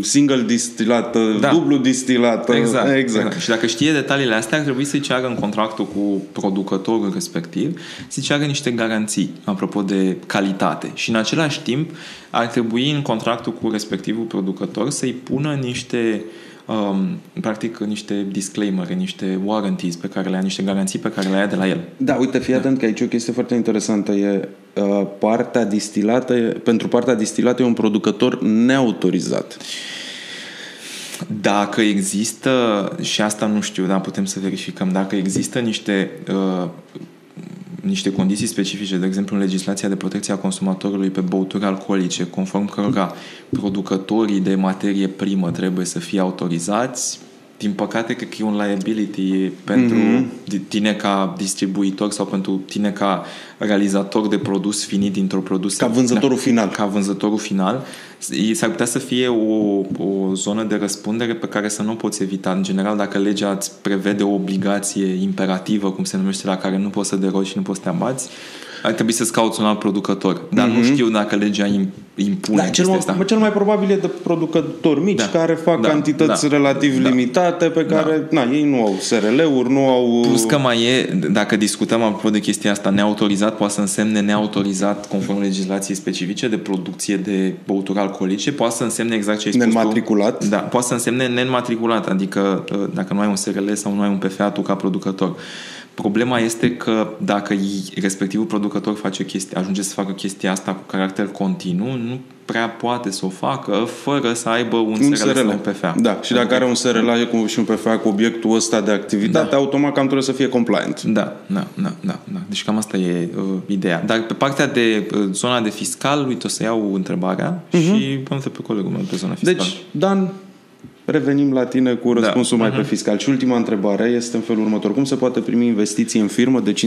single distilată, dublu distilată. Exact. Și dacă știe detaliile astea, ar trebui să-i ceară în contractul cu producătorul respectiv, să-i ceară niște garanții apropo de calitate. Și în același timp ar trebui în contractul cu respectivul producător să-i pună niște practic niște disclaimer, niște warranties pe care le ai, niște garanții pe care le ai de la el. Da, uite, fii atent că aici e o chestie foarte interesantă. E partea distilată, pentru partea distilată e un producător neautorizat. Dacă există, și asta nu știu, dar putem să verificăm, dacă există niște condiții specifice, de exemplu în legislația de protecție a consumatorului pe băuturi alcoolice, conform cărora producătorii de materie primă trebuie să fie autorizați, din păcate cred că e un liability pentru tine ca distribuitor sau pentru tine ca realizator de produs finit dintr-o produsă. Ca vânzătorul final. Ca vânzătorul final. S-ar putea să fie o zonă de răspundere pe care să nu poți evita. În general, dacă legea îți prevede o obligație imperativă, cum se numește, la care nu poți să derogi și nu poți să te abați, ar trebui să-ți cauți un alt producător. Dar nu știu dacă legea impune chestia asta. Cel mai probabil e de producători mici care fac cantități relativ limitate pe care ei nu au SRL-uri, nu au... Plus că mai e, dacă discutăm apropo de chestia asta, neautorizat poate să însemne neautorizat conform legislației specifice de producție de băuturi alcoolice, poate să însemne exact ce ai spus tu. Nenmatriculat. Da, poate să însemne nenmatriculat, adică dacă nu ai un SRL sau nu ai un PFA tu ca producător. Problema este că dacă respectivul producător ajunge să facă chestia asta cu caracter continuu, nu prea poate să o facă fără să aibă un SRL sau un PFA. Da, și dacă are un SRL și un PFA cu obiectul ăsta de activitate, automat cam trebuie să fie compliant. Da. Deci cam asta e ideea. Dar pe partea de zona de fiscal, uite, o să iau întrebarea și am să pe colegul meu pe zona fiscală. Deci, Dan, revenim la tine cu răspunsul mai pe fiscal. Și ultima întrebare este în felul următor. Cum se poate primi investiții în firmă de 50.000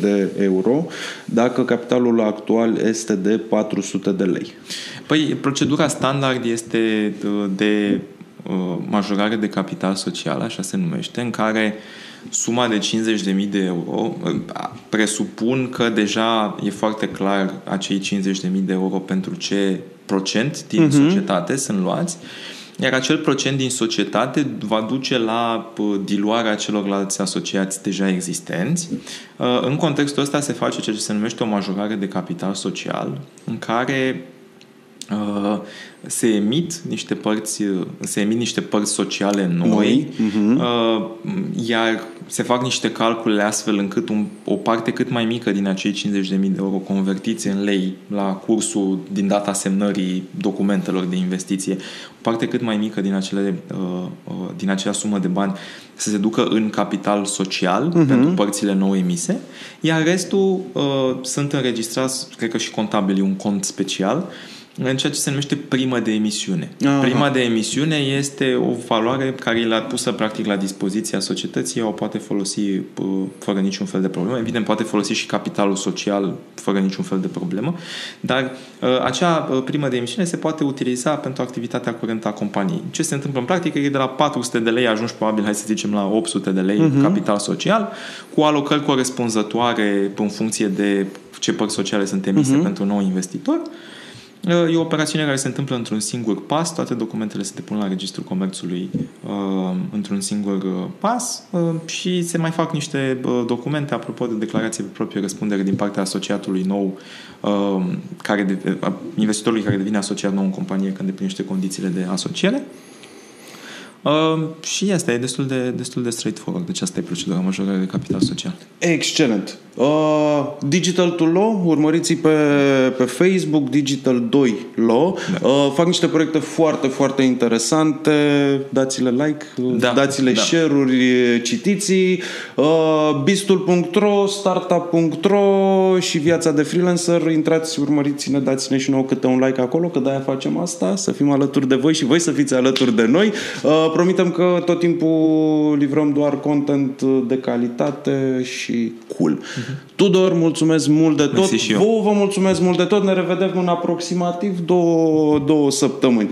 de euro dacă capitalul actual este de 400 de lei? Păi, procedura standard este de majorare de capital social, așa se numește, în care suma de 50.000 de euro, presupun că deja e foarte clar acei 50.000 de euro pentru ce procent din societate sunt luați, iar acel procent din societate va duce la diluarea celorlalți asociați deja existenți. În contextul ăsta se face ceea ce se numește o majorare de capital social, în care se emit niște părți sociale noi, iar se fac niște calcule astfel încât o parte cât mai mică din acei 50.000 de euro convertiți în lei la cursul din data semnării documentelor de investiție, o parte cât mai mică din acea sumă de bani să se ducă în capital social pentru părțile nou emise, iar restul sunt înregistrați, cred că și contabilii, un cont special în ceea ce se numește primă de emisiune. Aha. Prima de emisiune este o valoare care e pusă practic la dispoziția societății, o poate folosi fără niciun fel de problemă. Evident, poate folosi și capitalul social fără niciun fel de problemă, dar acea primă de emisiune se poate utiliza pentru activitatea curentă a companiei. Ce se întâmplă în practică e de la 400 de lei ajungi probabil, hai să zicem, la 800 de lei capital social, cu alocări corespunzătoare în funcție de ce părți sociale sunt emise pentru nou investitor. E o operațiune care se întâmplă într-un singur pas, toate documentele se depun la Registrul Comerțului într-un singur pas și se mai fac niște documente, apropo, de declarație pe proprie răspundere din partea asociatului nou, investitorului care devine asociat nou în companie când deplinește condițiile de asociere. Și asta e destul de straightforward. Deci asta e procedura majorare de capital social. Excelent. Digital2Law, urmăriți-i pe Facebook, Digital2Law. Fac niște proiecte foarte, foarte interesante. Dați-le like, dați-le share-uri, citiți-i. Bistul.ro, startup.ro și viața de freelancer. Intrați, urmăriți-ne, dați-ne și nouă câte un like acolo, că de-aia facem asta, să fim alături de voi și voi să fiți alături de noi. Promitem că tot timpul livrăm doar content de calitate și cool. Tudor, mulțumesc mult de tot. Vouă vă mulțumesc mult de tot. Ne revedem în aproximativ două săptămâni.